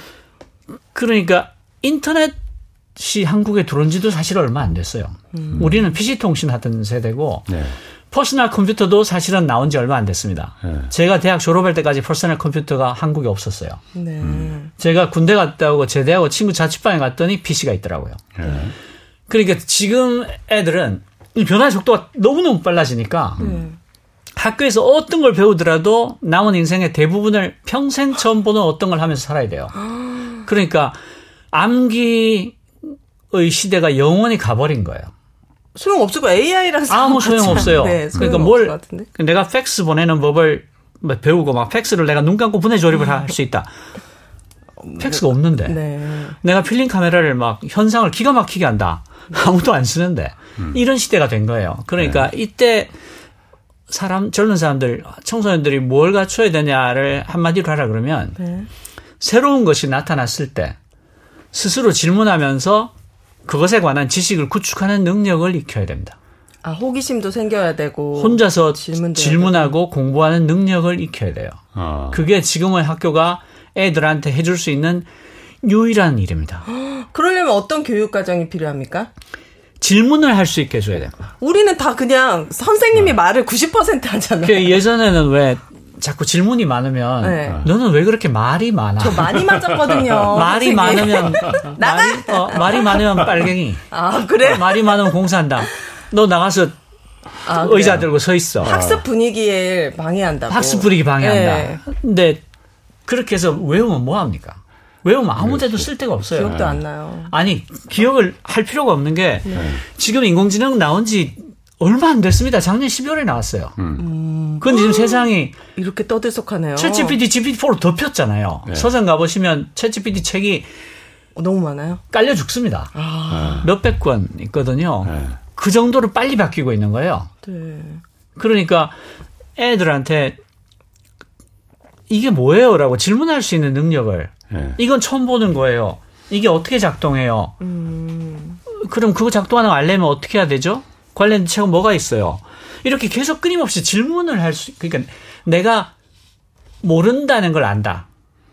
그러니까 인터넷이 한국에 들어온 지도 사실 얼마 안 됐어요. 음. 우리는 피씨통신 하던 세대고 네. 퍼스널 컴퓨터도 사실은 나온 지 얼마 안 됐습니다. 네. 제가 대학 졸업할 때까지 퍼스널 컴퓨터가 한국에 없었어요. 네. 음. 제가 군대 갔다 오고 제대하고 친구 자취방에 갔더니 피씨가 있더라고요. 네. 그러니까 지금 애들은 이 변화 속도가 너무너무 빨라지니까 음. 학교에서 어떤 걸 배우더라도 남은 인생의 대부분을 평생 처음 보는 어떤 걸 하면서 살아야 돼요. 그러니까 암기의 시대가 영원히 가버린 거예요. 소용없을 거예요. 에이아이랑 아무 소용없어요. 네, 소용 그러니까 뭘 내가 팩스 보내는 법을 배우고 막 팩스를 내가 눈 감고 분해 조립을 할 수 있다. 팩스가 없는데 네. 내가 필름 카메라를 막 현상을 기가 막히게 한다. 아무도 안 쓰는데 음. 이런 시대가 된 거예요. 그러니까 네. 이때 사람 젊은 사람들 청소년들이 뭘 갖춰야 되냐를 한마디로 하라 그러면 네. 새로운 것이 나타났을 때 스스로 질문하면서 그것에 관한 지식을 구축하는 능력을 익혀야 됩니다. 아, 호기심도 생겨야 되고 혼자서 질문하고 되고. 공부하는 능력을 익혀야 돼요. 아. 그게 지금의 학교가 애들한테 해줄 수 있는 유일한 일입니다. 그러려면 어떤 교육과정이 필요합니까? 질문을 할 수 있게 해줘야 됩니다. 우리는 다 그냥 선생님이 네. 말을 구십 퍼센트 하잖아요. 예전에는 왜 자꾸 질문이 많으면 네. 너는 왜 그렇게 말이 많아? 저 많이 맞았거든요. 말이 많으면 나가? 말이, 어, 말이 많으면 빨갱이. 아 그래? 어, 말이 많으면 공산당. 너 나가서 아, 의자 들고 서 있어. 학습 분위기에 방해한다고. 학습 분위기 방해한다. 네. 근데 그렇게 해서 외우면 뭐합니까? 외우면 아무 데도 쓸 데가 없어요. 기억도 안 나요. 아니, 기억을 할 필요가 없는 게 네. 지금 인공지능 나온 지 얼마 안 됐습니다. 작년 십이월에 나왔어요. 음. 그런데 지금 음. 세상이 이렇게 떠들썩하네요. 챗지피티, 지피티 포로 덮였잖아요. 네. 서점 가보시면 챗지피티 책이 너무 많아요. 깔려 죽습니다. 아. 몇백 권 있거든요. 네. 그 정도로 빨리 바뀌고 있는 거예요. 네. 그러니까 애들한테 이게 뭐예요? 라고 질문할 수 있는 능력을 네. 이건 처음 보는 거예요. 이게 어떻게 작동해요? 음. 그럼 그거 작동하는 거 알려면 어떻게 해야 되죠? 관련된 책은 뭐가 있어요? 이렇게 계속 끊임없이 질문을 할 수 그러니까 내가 모른다는 걸 안다.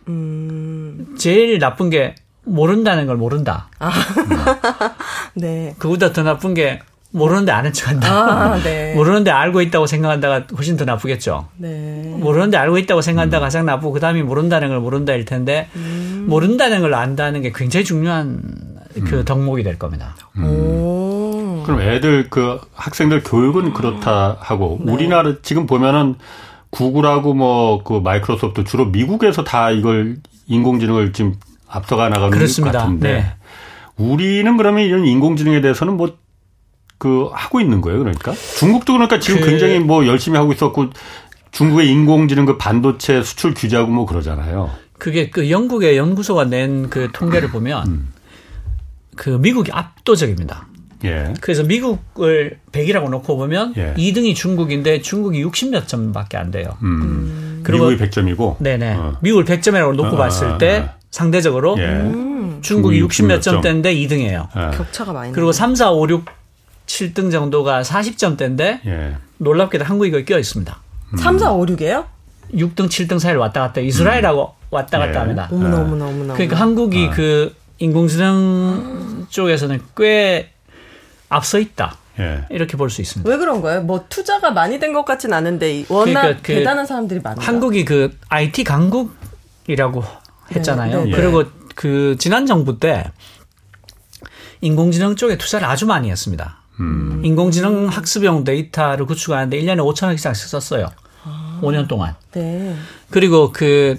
음. 제일 나쁜 게 모른다는 걸 모른다. 아. 네. 그보다 더 나쁜 게 모르는데 아는 척한다. 아, 네. 모르는데 알고 있다고 생각한다가 훨씬 더 나쁘겠죠. 네. 모르는데 알고 있다고 생각한다가 가장 나쁘고 그다음이 모른다는 걸 모른다일 텐데 음. 모른다는 걸 안다는 게 굉장히 중요한 그 덕목이 될 겁니다. 음. 오. 그럼 애들 그 학생들 교육은 그렇다 하고 네. 우리나라 지금 보면은 구글하고 뭐 그 마이크로소프트 주로 미국에서 다 이걸 인공지능을 지금 앞서가 나가는 그렇습니다. 것 같은데 네. 우리는 그러면 이런 인공지능에 대해서는 뭐 그 하고 있는 거예요, 그러니까 중국도 그러니까 지금 그 굉장히 뭐 열심히 하고 있었고 중국의 인공지능 그 반도체 수출 규제하고 뭐 그러잖아요. 그게 그 영국의 연구소가 낸 그 통계를 보면 음. 그 미국이 압도적입니다. 예. 그래서 미국을 백이라고 놓고 보면 예. 이 등이 중국인데 중국이 육십몇 점밖에 안 돼요. 음. 그리고 미국이 백 점이고? 네네. 어. 미국을 백 점이라고 놓고 어, 봤을 어, 어, 때 어. 상대적으로 예. 음. 중국이 육십몇 점대인데 이 등이에요. 예. 격차가 많이 나요. 그리고 삼, 사, 오, 육, 칠 등 정도가 사십 점대인데 예. 놀랍게도 한국이 껴 있습니다. 음. 삼, 사, 오, 육이에요? 육 등, 칠 등 사이를 왔다 갔다 이스라엘하고 음. 왔다 갔다 예. 합니다. 어머나, 어머나, 어머나. 그러니까 한국이 아. 그 인공지능 쪽에서는 꽤 앞서 있다. 예. 이렇게 볼 수 있습니다. 왜 그런 거예요? 뭐 투자가 많이 된 것 같진 않은데 워낙 그러니까 그 대단한 사람들이 많아요. 한국이 그 아이티 강국이라고 했잖아요. 네, 네. 그리고 그 지난 정부 때 인공지능 쪽에 투자를 아주 많이 했습니다. 음. 인공지능 학습용 데이터를 구축하는데 일 년에 오천억 이상씩 썼어요. 아. 오 년 동안. 네. 그리고 그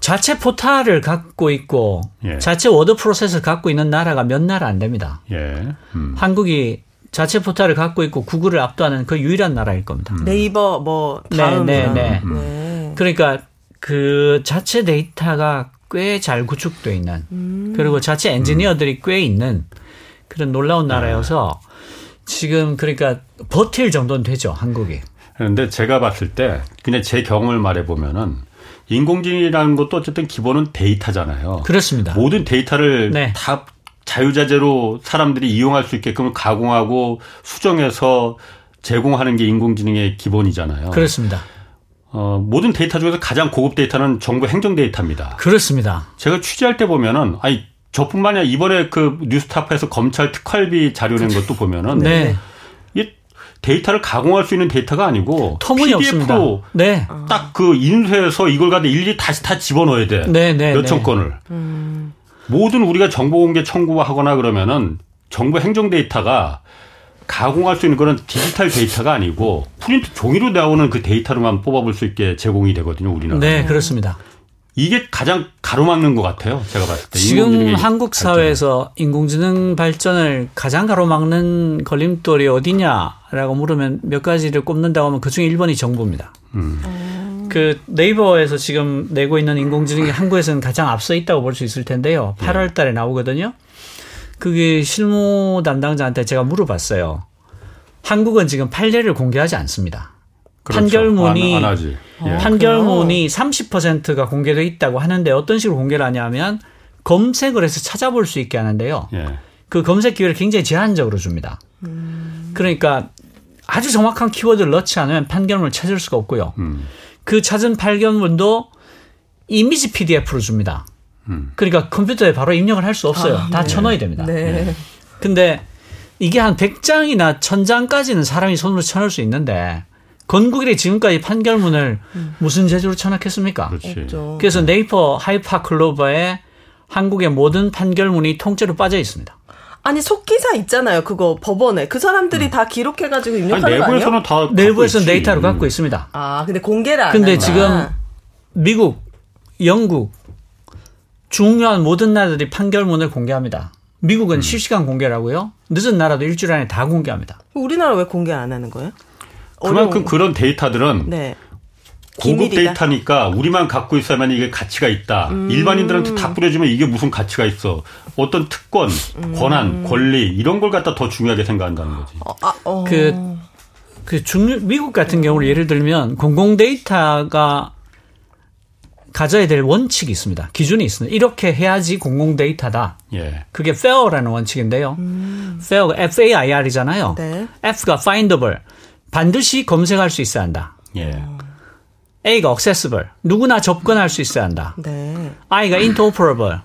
자체 포탈을 갖고 있고 예. 자체 워드 프로세스를 갖고 있는 나라가 몇 나라 안 됩니다. 예. 음. 한국이 자체 포탈을 갖고 있고 구글을 압도하는 그 유일한 나라일 겁니다. 음. 네이버 뭐 다음. 네, 네, 네. 음. 네. 그러니까 그 자체 데이터가 꽤 잘 구축돼 있는 음. 그리고 자체 엔지니어들이 음. 꽤 있는 그런 놀라운 나라여서 네. 지금 그러니까 버틸 정도는 되죠 한국이. 그런데 제가 봤을 때 그냥 제 경험을 말해보면은 인공지능이라는 것도 어쨌든 기본은 데이터잖아요. 그렇습니다. 모든 데이터를 네. 다 자유자재로 사람들이 이용할 수 있게끔 가공하고 수정해서 제공하는 게 인공지능의 기본이잖아요. 그렇습니다. 어, 모든 데이터 중에서 가장 고급 데이터는 정부 행정 데이터입니다. 그렇습니다. 제가 취재할 때 보면은 아니 저뿐만 아니라 이번에 그 뉴스타파에서 검찰 특활비 자료 낸 것도 보면은 네. 데이터를 가공할 수 있는 데이터가 아니고 피디에프로 네. 딱 그 인쇄해서 이걸 갖다 일일이 다시 다 집어넣어야 돼. 네, 네, 몇천 네. 건을. 음. 모든 우리가 정보공개 청구하거나 그러면은 정부 행정 데이터가 가공할 수 있는 거는 디지털 데이터가 아니고 프린트 종이로 나오는 그 데이터로만 뽑아볼 수 있게 제공이 되거든요. 우리나라. 네, 그렇습니다. 이게 가장 가로막는 것 같아요. 제가 봤을 때. 지금 한국 사회에서 발전을. 인공지능 발전을 가장 가로막는 걸림돌이 어디냐라고 물으면 몇 가지를 꼽는다고 하면 그중에 일 번이 정부입니다. 음. 그 네이버에서 지금 내고 있는 인공지능이 한국에서는 가장 앞서 있다고 볼 수 있을 텐데요. 팔월 달에 나오거든요. 그게 실무 담당자한테 제가 물어봤어요. 한국은 지금 판례를 공개하지 않습니다. 그렇죠. 판결문이 안, 안 하지. 예. 판결문이 삼십 퍼센트가 공개되어 있다고 하는데 어떤 식으로 공개를 하냐면 검색을 해서 찾아볼 수 있게 하는데요. 예. 그 검색 기회를 굉장히 제한적으로 줍니다. 음. 그러니까 아주 정확한 키워드를 넣지 않으면 판결문을 찾을 수가 없고요. 음. 그 찾은 판결문도 이미지 피디에프로 줍니다. 음. 그러니까 컴퓨터에 바로 입력을 할 수 없어요. 아, 다 네. 쳐넣어야 됩니다. 네. 근데 이게 한 백 장이나 천 장까지는 사람이 손으로 쳐넣을 수 있는데 건국일의 지금까지 판결문을 음. 무슨 제조로 천악했습니까? 그렇죠. 그래서 네이버 하이퍼클로버에 한국의 모든 판결문이 통째로 빠져 있습니다. 아니 속기사 있잖아요. 그거 법원에. 그 사람들이 음. 다 기록해가지고 입력하는 아니, 거 아니에요? 내부에서는 다 내부에서는 데이터를 갖고 있습니다. 아 근데 공개를 안 근데 지금 미국, 영국, 중요한 모든 나라들이 판결문을 공개합니다. 미국은 음. 실시간 공개를 하고요. 늦은 나라도 일주일 안에 다 공개합니다. 우리나라 왜 공개 안 하는 거예요? 그만큼 그런 데이터들은 네. 고급 기밀이다. 데이터니까 우리만 갖고 있어야만 이게 가치가 있다. 음. 일반인들한테 다 뿌려주면 이게 무슨 가치가 있어. 어떤 특권, 음. 권한, 권리 이런 걸 갖다 더 중요하게 생각한다는 거지. 어, 아, 어. 그, 그 중요, 미국 같은 경우를 예를 들면 공공 데이터가 가져야 될 원칙이 있습니다. 기준이 있습니다. 이렇게 해야지 공공 데이터다. 예. 그게 페어라는 원칙인데요. 음. 페어가 에프 에이 아이 알이잖아요. 네. F가 findable. 반드시 검색할 수 있어야 한다. 예. A가 accessible. 누구나 접근할 수 있어야 한다. 네. I가 interoperable.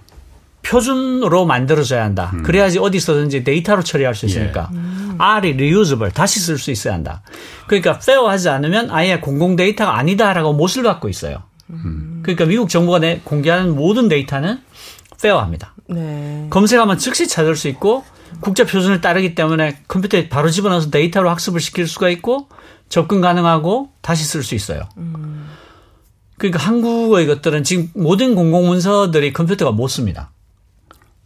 표준으로 만들어져야 한다. 음. 그래야지 어디서든지 데이터로 처리할 수 있으니까. 예. 음. R이 reusable. 다시 쓸 수 있어야 한다. 그러니까 fair 하지 않으면 아예 공공 데이터가 아니다라고 못을 받고 있어요. 음. 그러니까 미국 정부가 내 공개하는 모든 데이터는 fair합니다. 네. 검색하면 즉시 찾을 수 있고 국제 표준을 따르기 때문에 컴퓨터에 바로 집어넣어서 데이터로 학습을 시킬 수가 있고 접근 가능하고 다시 쓸 수 있어요. 음. 그러니까 한국의 것들은 지금 모든 공공문서들이 컴퓨터가 못 씁니다.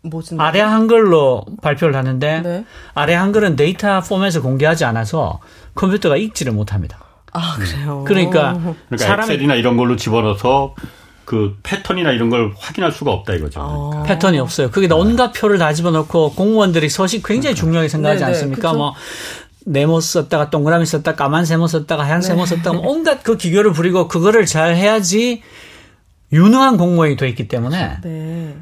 못 쓴다. 아래 한글로 발표를 하는데 네. 아래 한글은 데이터 폼에서 공개하지 않아서 컴퓨터가 읽지를 못합니다. 아 그래요? 그러니까, 그러니까 사람이 엑셀이나 이런 걸로 집어넣어서 그 패턴이나 이런 걸 확인할 수가 없다 이거죠. 그러니까. 아, 패턴이 없어요. 그게 원가표를 다 집어넣고 공무원들이 서식 굉장히 그러니까. 중요하게 생각하지 네네, 않습니까? 그쵸? 뭐 네모 썼다가 동그라미 썼다가 까만 세모 썼다가 하얀 네. 세모 썼다가 온갖 그 기교를 부리고 그거를 잘 해야지 유능한 공무원이 돼 있기 때문에 네.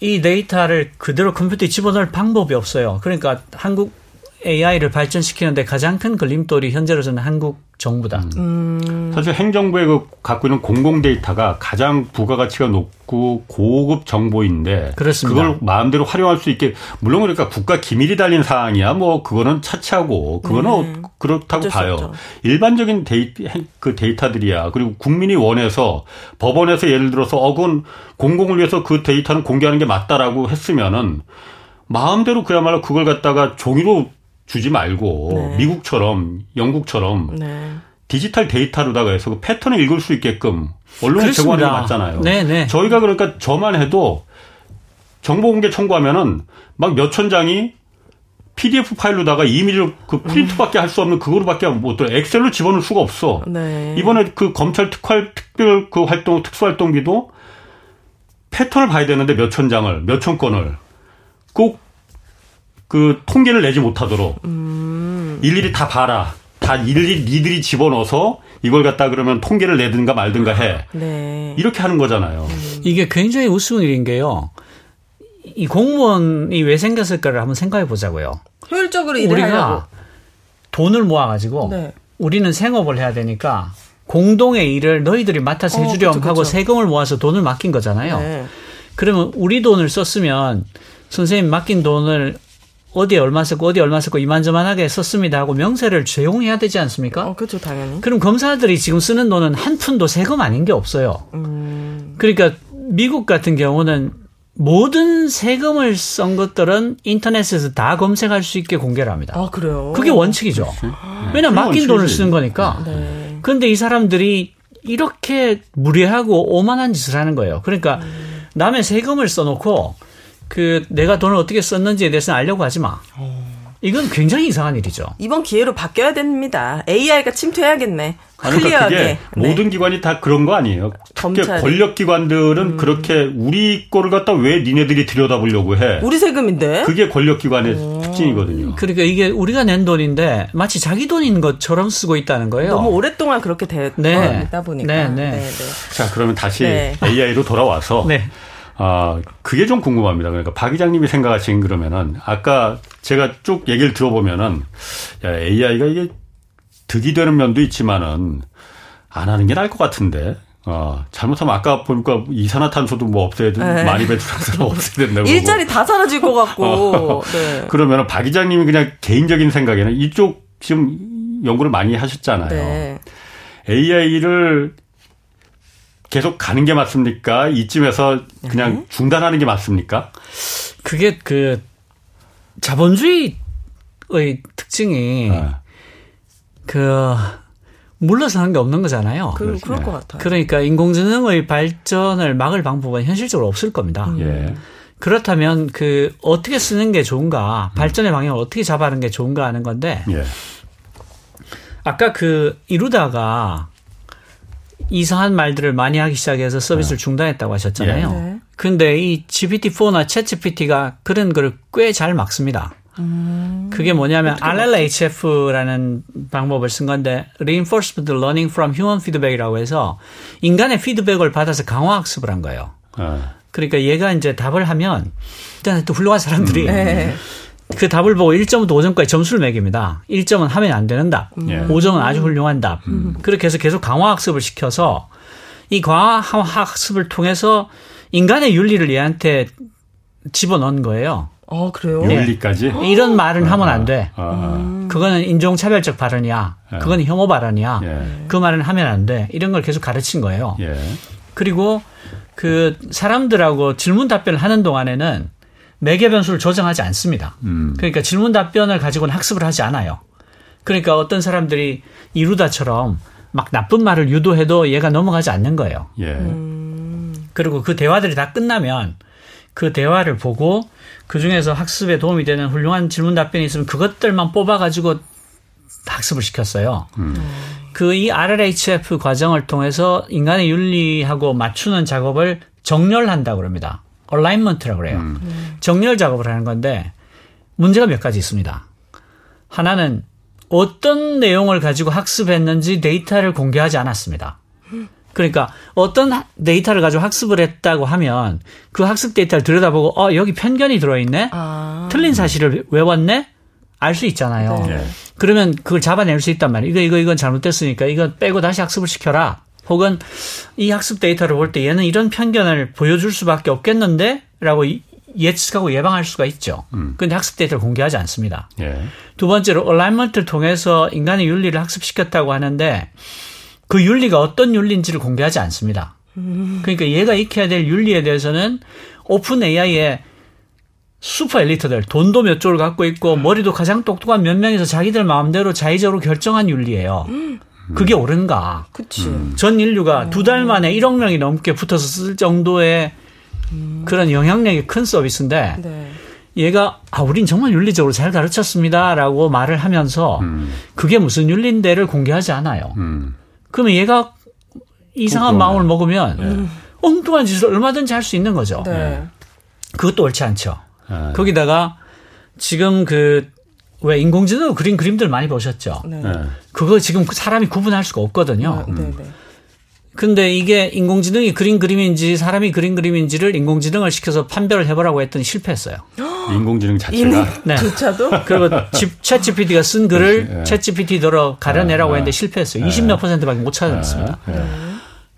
이 데이터를 그대로 컴퓨터에 집어넣을 방법이 없어요. 그러니까 한국 에이아이를 발전시키는데 가장 큰 걸림돌이 현재로서는 한국 정부다. 음. 사실 행정부의 그 갖고 있는 공공 데이터가 가장 부가가치가 높고 고급 정보인데 그렇습니다. 그걸 마음대로 활용할 수 있게 물론 그러니까 국가 기밀이 달린 사항이야 뭐 그거는 차치하고 그거는 음. 그렇다고 봐요. 일반적인 데이터, 그 데이터들이야. 그리고 국민이 원해서 법원에서 예를 들어서 어 그건 공공을 위해서 그 데이터는 공개하는 게 맞다라고 했으면은 마음대로 그야말로 그걸 갖다가 종이로 주지 말고 네. 미국처럼 영국처럼 네. 디지털 데이터로다가 해서 그 패턴을 읽을 수 있게끔 언론이 제공하는 게 맞잖아요. 네, 네. 저희가 그러니까 저만 해도 정보공개 청구하면은 막 몇천 장이 피디에프 파일로다가 이미지로 그 프린트밖에 음. 할 수 없는 그거로밖에 못들 엑셀로 집어넣을 수가 없어. 네. 이번에 그 검찰 특활 특별 그 활동 특수활동비도 패턴을 봐야 되는데 몇천 장을 몇천 건을 꼭 그 통계를 내지 못하도록 음. 일일이 다 봐라. 다 일일이 니들이 집어넣어서 이걸 갖다 그러면 통계를 내든가 말든가 해. 네. 이렇게 하는 거잖아요. 음. 이게 굉장히 우스운 일인 게요. 이 공무원이 왜 생겼을까를 한번 생각해 보자고요. 효율적으로 일을 우리가 하려고. 돈을 모아가지고 네. 우리는 생업을 해야 되니까 공동의 일을 너희들이 맡아서 어, 해주렴 그쵸, 그쵸. 하고 세금을 모아서 돈을 맡긴 거잖아요. 네. 그러면 우리 돈을 썼으면 선생님 맡긴 돈을 어디에 얼마 썼고 어디에 얼마 썼고 이만저만하게 썼습니다 하고 명세를 제공해야 되지 않습니까? 어, 그렇죠, 당연히. 그럼 검사들이 지금 쓰는 돈은 한 푼도 세금 아닌 게 없어요. 음. 그러니까 미국 같은 경우는 모든 세금을 쓴 것들은 인터넷에서 다 검색할 수 있게 공개를 합니다. 아, 그래요? 그게 원칙이죠. 아, 왜냐하면 맡긴 원칙이지. 돈을 쓴 거니까. 네. 그런데 이 사람들이 이렇게 무례하고 오만한 짓을 하는 거예요. 그러니까 음. 남의 세금을 써놓고 그 내가 돈을 어떻게 썼는지에 대해서는 알려고 하지 마. 이건 굉장히 이상한 일이죠. 이번 기회로 바뀌어야 됩니다. 에이아이가 침투해야겠네. 아니, 그러니까 클리어하게. 그게 네. 모든 기관이 다 그런 거 아니에요. 특히 권력기관들은 음. 그렇게 우리 거를 갖다 왜 니네들이 들여다보려고 해. 우리 세금인데. 그게 권력기관의 오. 특징이거든요. 그러니까 이게 우리가 낸 돈인데 마치 자기 돈인 것처럼 쓰고 있다는 거예요. 너무 오랫동안 그렇게 되다 네. 보니까. 네, 네. 네, 네. 자, 그러면 다시 네. 에이아이로 돌아와서. 네. 아, 그게 좀 궁금합니다. 그러니까 박 기자님이 생각하신 그러면은 아까 제가 쭉 얘기를 들어보면은 야, 에이아이가 이게 득이 되는 면도 있지만은 안 하는 게 나을 것 같은데. 어, 잘못하면 아까 보니까 이산화탄소도 뭐 없애야 되고 많이 배출해서 없애야 된다고. 일자리 다 사라질 것 같고. 어, 네. 그러면은 박 기자님이 그냥 개인적인 생각에는 이쪽 지금 연구를 많이 하셨잖아요. 네. 에이아이를 계속 가는 게 맞습니까? 이쯤에서 그냥 네. 중단하는 게 맞습니까? 그게 그 자본주의의 특징이 네. 그 물러서는 게 없는 거잖아요. 그, 그럴 네. 것 같아요. 그러니까 인공지능의 발전을 막을 방법은 현실적으로 없을 겁니다. 음. 예. 그렇다면 그 어떻게 쓰는 게 좋은가, 발전의 방향을 어떻게 잡아가는 게 좋은가 하는 건데 예. 아까 그 이루다가 이상한 말들을 많이 하기 시작해서 서비스를 네. 중단했다고 하셨잖아요. 그런데 네. 이 지피티 포나 챗지피티가 그런 걸 꽤 잘 막습니다. 음, 그게 뭐냐면 알엘에이치에프라는 방법을 쓴 건데 Reinforcement Learning from Human Feedback이라고 해서 인간의 피드백을 받아서 강화학습을 한 거예요. 네. 그러니까 얘가 이제 답을 하면 일단 또 훌륭한 사람들이 음. 네. 그 답을 보고 일 점부터 오 점까지 점수를 매깁니다. 일 점은 하면 안 되는 답, 예. 오 점은 아주 훌륭한 답. 음. 그렇게 해서 계속 강화학습을 시켜서 이 강화학습을 통해서 인간의 윤리를 얘한테 집어넣은 거예요. 아, 그래요? 네. 윤리까지? 이런 말은 아, 하면 안 돼. 아, 음. 그거는 인종차별적 발언이야. 예. 그건 혐오 발언이야. 예. 그 말은 하면 안 돼. 이런 걸 계속 가르친 거예요. 예. 그리고 그 사람들하고 질문 답변을 하는 동안에는 매개 변수를 조정하지 않습니다. 음. 그러니까 질문 답변을 가지고는 학습을 하지 않아요. 그러니까 어떤 사람들이 이루다처럼 막 나쁜 말을 유도해도 얘가 넘어가지 않는 거예요. 예. 음. 그리고 그 대화들이 다 끝나면 그 대화를 보고 그중에서 학습에 도움이 되는 훌륭한 질문 답변이 있으면 그것들만 뽑아가지고 학습을 시켰어요. 음. 그 이 알엘에이치에프 과정을 통해서 인간의 윤리하고 맞추는 작업을 정렬한다고 그럽니다. 얼라인먼트라고 그래요. 음. 정렬 작업을 하는 건데 문제가 몇 가지 있습니다. 하나는 어떤 내용을 가지고 학습했는지 데이터를 공개하지 않았습니다. 그러니까 어떤 데이터를 가지고 학습을 했다고 하면 그 학습 데이터를 들여다보고 어 여기 편견이 들어있네? 아. 틀린 사실을 외웠네? 알 수 있잖아요. 네. 그러면 그걸 잡아낼 수 있단 말이에요. 이거 이거 이건 잘못됐으니까 이건 빼고 다시 학습을 시켜라. 혹은 이 학습 데이터를 볼 때 얘는 이런 편견을 보여줄 수밖에 없겠는데? 라고 예측하고 예방할 수가 있죠. 음. 그런데 학습 데이터를 공개하지 않습니다. 예. 두 번째로 얼라인먼트를 통해서 인간의 윤리를 학습시켰다고 하는데 그 윤리가 어떤 윤리인지를 공개하지 않습니다. 음. 그러니까 얘가 익혀야 될 윤리에 대해서는 오픈 에이아이의 슈퍼 엘리트들 돈도 몇 조를 갖고 있고 머리도 가장 똑똑한 몇 명에서 자기들 마음대로 자의적으로 결정한 윤리예요. 음. 그게 옳은가. 그치. 음. 전 인류가 음. 두 달 만에 일억 명이 넘게 붙어서 쓸 정도의 음. 그런 영향력이 큰 서비스인데 네. 얘가 아 우린 정말 윤리적으로 잘 가르쳤습니다라고 말을 하면서 음. 그게 무슨 윤리인데를 공개하지 않아요. 음. 그러면 얘가 이상한 궁금하네. 마음을 먹으면 음. 엉뚱한 짓을 얼마든지 할 수 있는 거죠. 네. 그것도 옳지 않죠. 네. 거기다가 지금 그 왜 인공지능으로 그린 그림들 많이 보셨죠. 네. 네. 그거 지금 사람이 구분할 수가 없거든요. 네. 네. 네. 근데 이게 인공지능이 그린 그림인지 사람이 그린 그림인지를 인공지능을 시켜서 판별을 해보라고 했더니 실패했어요. 인공지능 자체가? 네. 조차도? 그리고 챗지피티가 쓴 글을 챗지피티대로 가려내라고 했는데 실패했어요. 이십몇 퍼센트밖에 못 찾았습니다.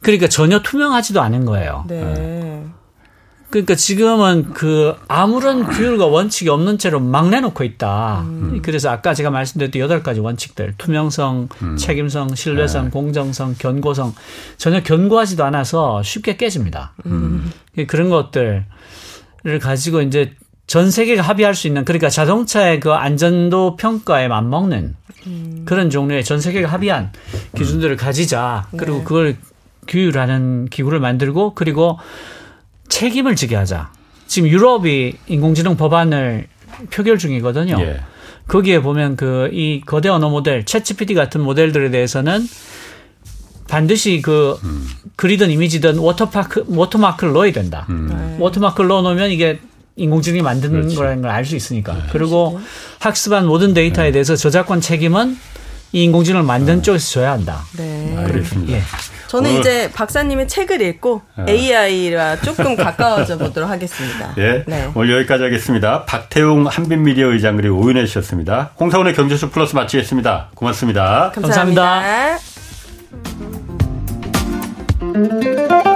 그러니까 전혀 투명하지도 않은 거예요. 네. 그러니까 지금은 그 아무런 규율과 원칙이 없는 채로 막 내놓고 있다. 음. 그래서 아까 제가 말씀드렸던 여덟 가지 원칙들. 투명성, 음. 책임성, 신뢰성, 네. 공정성, 견고성. 전혀 견고하지도 않아서 쉽게 깨집니다. 음. 그런 것들을 가지고 이제 전 세계가 합의할 수 있는 그러니까 자동차의 그 안전도 평가에 맞먹는 음. 그런 종류의 전 세계가 합의한 기준들을 가지자. 그리고 네. 그걸 규율하는 기구를 만들고 그리고 책임을 지게 하자. 지금 유럽이 인공지능 법안을 표결 중이거든요. 예. 거기에 보면 그 이 거대 언어 모델, 챗지피티 같은 모델들에 대해서는 반드시 그 음. 글이든 이미지든 워터파크, 워터마크를 넣어야 된다. 음. 워터마크를 넣어놓으면 이게 인공지능이 만드는 그렇지. 거라는 걸 알 수 있으니까. 네. 그리고 학습한 모든 데이터에 네. 대해서 저작권 책임은 이 인공지능을 만든 네. 쪽에서 져야 한다. 네. 알겠습니다. 예. 저는 이제 박사님의 책을 읽고 에이아이와 조금 가까워져 보도록 하겠습니다. 예, 네. 오늘 여기까지 하겠습니다. 박태웅 한빛미디어 의장 그리고 오윤혜 씨였습니다. 홍사훈의 경제쇼 플러스 마치겠습니다. 고맙습니다. 감사합니다. 감사합니다.